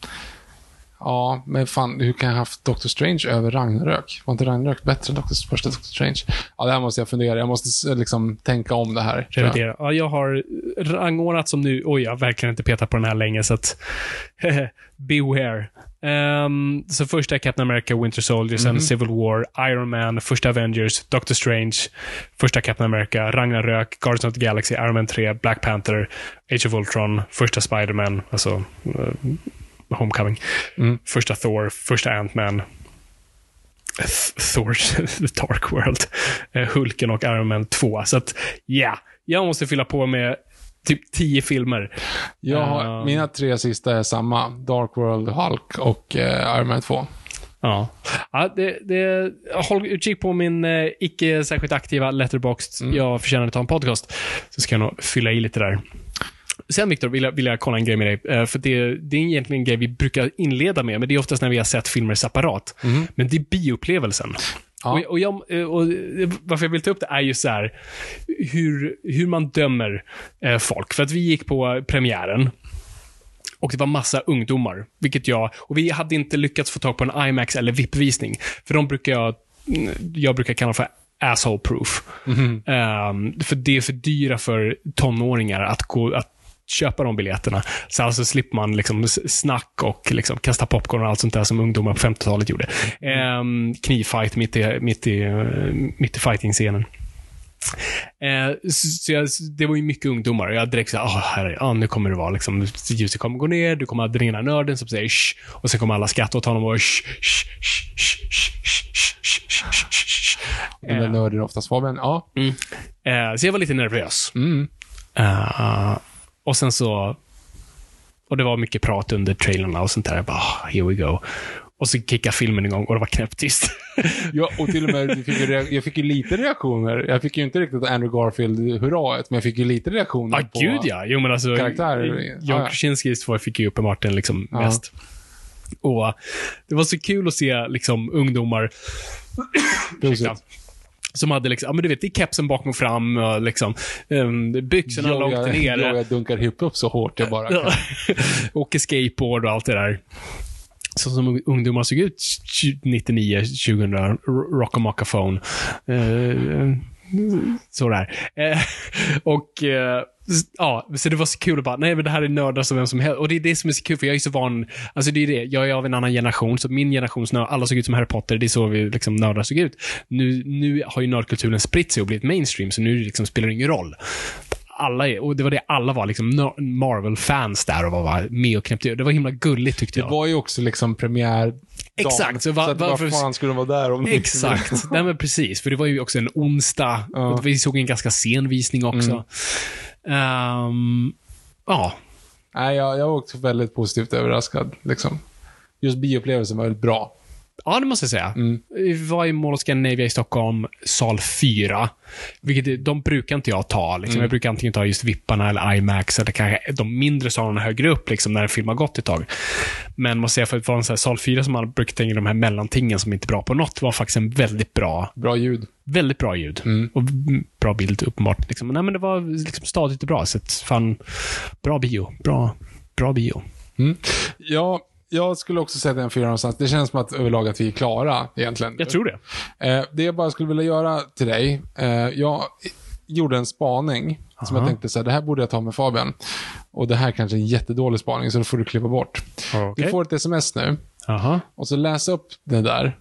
Ja, men fan, hur kan jag haft Doctor Strange över Ragnarök? Var inte Ragnarök bättre än Doctor, första Doctor Strange? Ja, det här måste jag fundera. Jag måste liksom tänka om det här. Jag. Ja, jag har rangordnat som nu. Oj, jag har verkligen inte petat på den här länge, så att beware. Um, så första är Captain America Winter Soldier, sen mm. Civil War, Iron Man, första Avengers, Doctor Strange, första Captain America, Ragnarök, Guardians of the Galaxy, Iron Man tre, Black Panther, Age of Ultron, första Spider-Man, alltså uh, Homecoming, mm. första Thor, första Ant-Man, Th- Thor The Dark World, uh, Hulken och Iron Man två. Så att ja, yeah, jag måste fylla på med typ tio filmer. Ja, uh, mina tre sista är samma. Dark World, Hulk och uh, Iron Man två. Ja. ja det, det, håll utkik på min eh, icke särskilt aktiva Letterboxd. Mm. Jag förtjänar att ta en podcast. Så ska jag nog fylla i lite där. Sen, Victor, vill jag, vill jag kolla en grej med dig. Eh, för det, det är egentligen en grej vi brukar inleda med, men det är oftast när vi har sett filmer separat. Mm. Men det är bioupplevelsen. Ja. Och, och, jag, och varför jag vill ta upp det är ju så här, hur, hur man dömer eh, folk. För att vi gick på premiären och det var massa ungdomar, vilket jag, och vi hade inte lyckats få tag på en IMAX eller V I P-visning, för de brukar jag, jag brukar kalla för asshole proof. Mm-hmm. um, För det är för dyra för tonåringar att gå, att köpa de biljetterna. Så alltså slipper man liksom snack och liksom kasta popcorn och allt sånt där som ungdomar på femtiotalet gjorde. Ehm, knivfight mitt i, mitt i, mitt i fighting-scenen. Eh, så jag, det var ju mycket ungdomar. Jag direkt såhär, oh, herre, ja, nu kommer det vara liksom, ljuset kommer gå ner, du kommer att den ena nörden som säger shh, och sen kommer alla skratta åt honom och shh, shh, shh, shh, shh, shh, shh. Den där nörden oftast var, men ja. Mm. Eh, så jag var lite nervös. Mm. Eh, och sen så, och det var mycket prat under trailerna och sånt där. Jag bara, oh, here we go. Och så kickade filmen igång och det var knäpptyst. Ja, och till och med jag fick, ju, jag fick ju lite reaktioner. Jag fick ju inte riktigt Andrew Garfield-hurraet, men jag fick ju lite reaktioner ah, på gud, ja. Jo, men alltså, karaktärer. John Krasinskis två fick ju uppenbart den liksom ja. mest. Och det var så kul att se liksom ungdomar som hade liksom, ja men du vet, det är kepsen bakom och fram och liksom, um, byxorna jag, långt ner. Jag, jag dunkar hiphop så hårt jag bara kan. Och skateboard och allt det där. Så som ungdomar såg ut nittionio, tjugohundra, rock-a-macafone. Uh, sådär. Uh, och uh, ja, så det var så kul att bara, nej men det här är nördar som vem som helst. Och det är det som är så kul, för jag är så van, alltså det är det, jag är av en annan generation, så min generations nördar, alla såg ut som Harry Potter, det är så vi liksom nördar såg ut. Nu, nu har ju nördkulturen spritt sig och blivit mainstream, så nu liksom spelar det ingen roll. Alla är, och det var det alla var liksom Marvel-fans där och var med och knäppte. Det var himla gulligt tyckte jag. Det var ju också liksom premiär. Exakt. Så, var, så att varför var fan skulle de vara där om de exakt. Inte nej men precis, för det var ju också en onsdag ja. och vi såg en ganska sen visning också. Mm. Um, ja. Nej, jag, jag var också väldigt positivt överraskad liksom. Just bioupplevelsen var väldigt bra. Ja, det måste jag säga. Mm. Vi var i Mall of Scandinavia i Stockholm, sal fyra. Vilket de brukar inte jag ta. Liksom. Mm. Jag brukar antingen ta just vipparna eller IMAX. Eller kanske de mindre salarna högre upp liksom, när en film har gått ett tag. Men måste jag säga, för det var en sån här sal fyra som man brukar tänka de här mellantingen som inte är bra på något. Var faktiskt en väldigt bra... Bra ljud. Väldigt bra ljud. Mm. Och bra bild uppenbart. Liksom. Men, nej, men det var liksom stadigt och bra. Så att, fan, bra bio. Bra, bra bio. Mm. Ja... Jag skulle också sätta en fyra någonstans. Det känns som att överlag att vi är klara egentligen. Jag tror det. Eh, det jag bara skulle vilja göra till dig. Eh, jag gjorde en spaning. Aha. Som jag tänkte så här, det här borde jag ta med Fabian. Och det här kanske är en jättedålig spaning, så då får du klippa bort. Okay. Du får ett sms nu. Aha. Och så läs upp det där.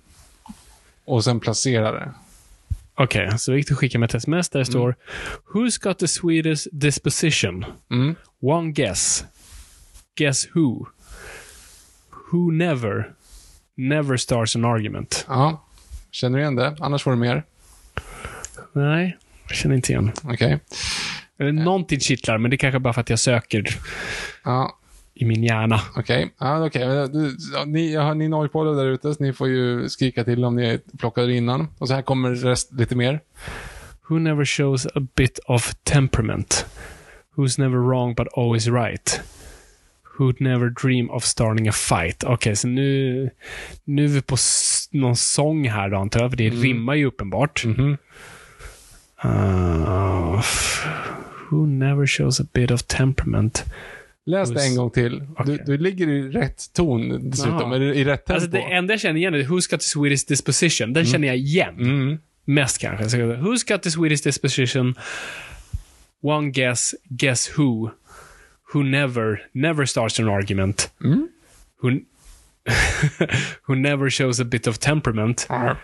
Och sen placera det. Okej, okay, så Victor skickar med ett sms där det står mm. Who's got the Swedish disposition? Mm. One guess. Guess who? Who never never starts an argument. Ja, känner du igen det? Annars får du mer. Nej, jag känner inte igen. Okej. Okay. Eller någonting kittlar, men det är kanske bara för att jag söker ja. I min hjärna. Okej, okay. okay. ni, ni norrpolar där ute, så ni får ju skrika till om ni plockade innan. Och så här kommer rest, lite mer. Who never shows a bit of temperament? Who's never wrong but always right? Who'd never dream of starting a fight? Okej, okay, så nu, nu är vi på s- någon sång här då, antar jag, för det mm. rimmar ju uppenbart. Mm-hmm. Uh, who never shows a bit of temperament. Läs det en gång till. Okay. Du, du ligger i rätt ton dessutom, eller i rätt tempo. Alltså det enda jag känner igen är Who's got the Swedish disposition. Den mm. känner jag igen. Mm. Mest kanske. Så, who's got the Swedish disposition? One guess, guess who? Who never, never starts an argument. Mm. Who, who never shows a bit of temperament. Mm.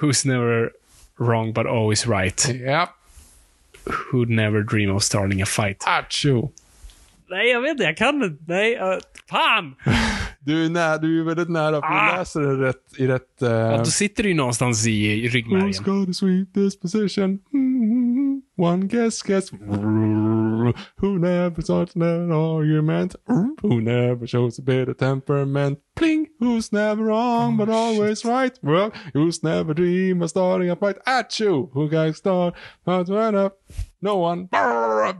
Who's never wrong but always right. Yep. Who'd never dream of starting a fight. Achoo. Nej, jag vet inte, jag kan inte. Nej, uh, fan. Du är nä- du är väldigt nära för ah. du läser det rätt i rätt. Uh... Ja, då sitter du ju någonstans i, i ryggmärgen. Who's got the sweetest position? Mm-hmm. One guess, guess. Who never starts an argument? Who never shows a bit of temperament? Pling. Who's never wrong oh, but always shit. Right? Well, who's never dream of starting a fight? At you. Who can start? Not turn up. No one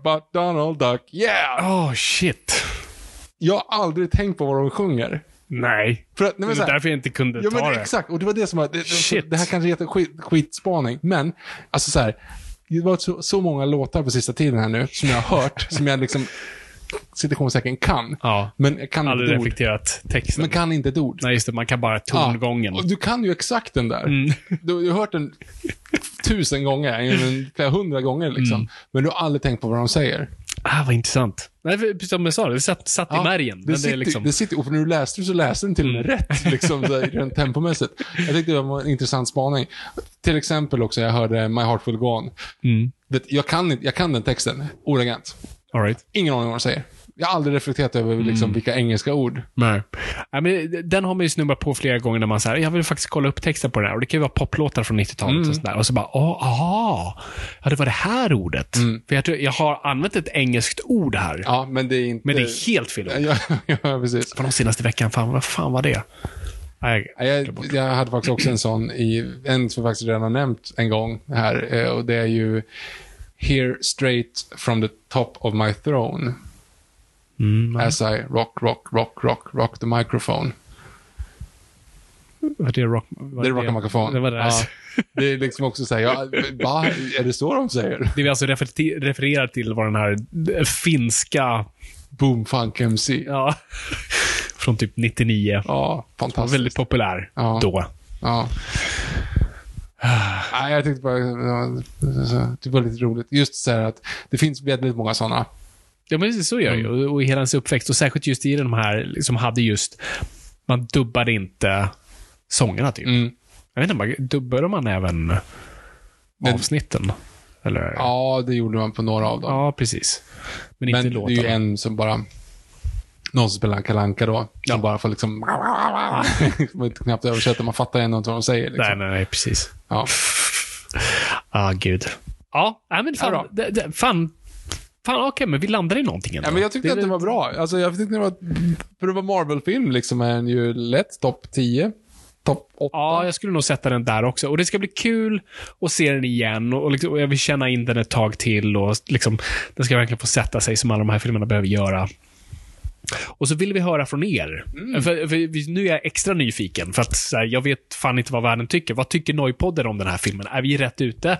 but Donald Duck. Yeah. Oh shit. Jag har aldrig tänkt på vad de sjunger. Nej. För att, nej, men det är därför jag inte kunde ja, ta men, det. Exakt. Och det var det som var det, shit. Det här kanske heter skit, skitspaning, men alltså så här, det var så, så många låtar på sista tiden här nu som jag har hört som jag liksom situationstecken kan. Ja. Men jag kan aldrig inte reflekterat texten. Men kan inte ett ord. Nej just det, man kan bara tongången. Ja. Och du kan ju exakt den där. Mm. Du har ju hört den tusen gånger, flera hundra gånger liksom. Mm. Men du har aldrig tänkt på vad de säger. Ah, vad intressant. Nej, precis som jag sa, det satt, satt ja, i märgen. Det, det sitter, liksom... det sitter, och för när du läste det så läste den till mm. rätt, liksom, rent tempomässigt. Jag tyckte det var en intressant spaning. Till exempel också, jag hörde My Heart Will Go On. Mm. Det, jag, kan, jag kan den texten, ordagrant. All right. Ingen aning vad man säger. Jag har aldrig reflekterat över liksom, mm. vilka engelska ord. Nej. I mean, den har man ju snubbat på flera gånger när man säger, jag vill faktiskt kolla upp texten på den här. Och det kan ju vara poplåtar från nittiotalet mm. och sådär. Och så bara, åh, aha, ja, det var det här ordet. Mm. För jag tror, jag har använt ett engelskt ord här. Ja, men det är inte... Men det är helt fel ord. Ja, ja, precis. För de senaste veckan, fan, vad fan var det? Nej, jag, jag hade faktiskt också en sån i, en som jag faktiskt redan har nämnt en gång här. Och det är ju Here straight from the top of my throne. Mm, as I rock, rock, rock, rock, rock the microphone. Vad det rock, vad det är rock microphone. Det var det. Ja, det är liksom också så här, ja, va, är det så de säger? Det vi alltså refer- refererar till var den här finska boomfunk M C. Ja. Från typ nittionio. Ja, fantastiskt. Väldigt populär ja. Då. Ja. Nej, jag tyckte bara det var lite roligt just så här att det finns väldigt många sådana. Ja, men så gör jag ju. Och i hela hans uppväxt. Och särskilt just i de här som liksom hade just... Man dubbade inte sångerna, typ. Mm. Jag vet inte, man, dubbade man även men, avsnitten? Eller? Ja, det gjorde man på några av dem. Ja, precis. Men, men inte låtarna. Det är ju en som bara... Någon som spelar en kalanka då. Som ja. Bara får liksom... man knappt översätter. Man fattar ändå inte vad de säger. Liksom. Nej, nej, nej, precis. Ja. Ah, gud. Ja, men fan... Ja, det, det, fan... Fan, okej, okay, men vi landade i någonting ändå. Ja, men jag tyckte det att det var bra. Alltså, jag tyckte det var... För det var Marvel-film, liksom, är en ju lätt topp tio, topp åtta. Ja, jag skulle nog sätta den där också. Och det ska bli kul att se den igen. Och, och, liksom, och jag vill känna in den ett tag till. Och liksom, den ska verkligen få sätta sig som alla de här filmerna behöver göra. Och så vill vi höra från er. Mm. För, för, nu är jag extra nyfiken. För att så här, jag vet fan inte vad världen tycker. Vad tycker Nöjpodden om den här filmen? Är vi rätt ute?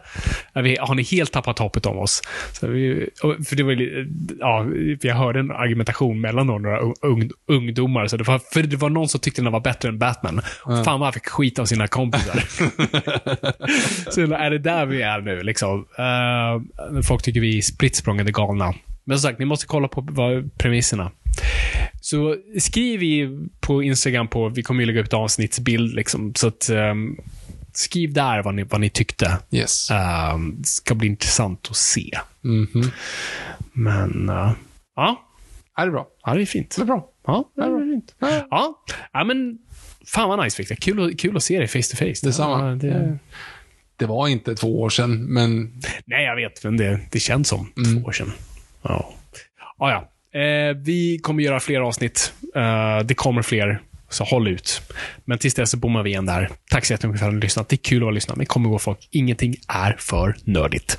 Är vi, har ni helt tappat hoppet om oss? Så vi, för det var ju, ja, jag hörde en argumentation mellan några ung, ungdomar. Så det var, för det var någon som tyckte den var bättre än Batman. Mm. Fan vad fick skit av sina kompisar. Så är det där vi är nu? Liksom. Uh, folk tycker vi är sprittsprångande galna. Men som sagt, ni måste kolla på vad, premisserna. Så skriv i på Instagram på, vi kommer ju lägga upp ett avsnittsbild liksom, så att um, skriv där vad ni, vad ni tyckte. Yes. Um, ska bli intressant att se. Mm-hmm. Men uh, ja. Ja, det är bra. Ja, det är fint. Det är bra. Ja, det är inte. Ja, ja, men fan vad nice, Victor. Kul, kul att se dig face to face. Detsamma. Ja, det... det var inte två år sedan, men... Nej, jag vet, men det, det känns som mm. två år sedan. Ja, ja, ja. Eh, vi kommer göra fler avsnitt. Eh, det kommer fler, så håll ut. Men tills dess så bommar vi igen där. Tack så jättemycket för att ni har lyssnat. Det är kul att lyssna. Vi kommer gå, folk. Ingenting är för nördigt.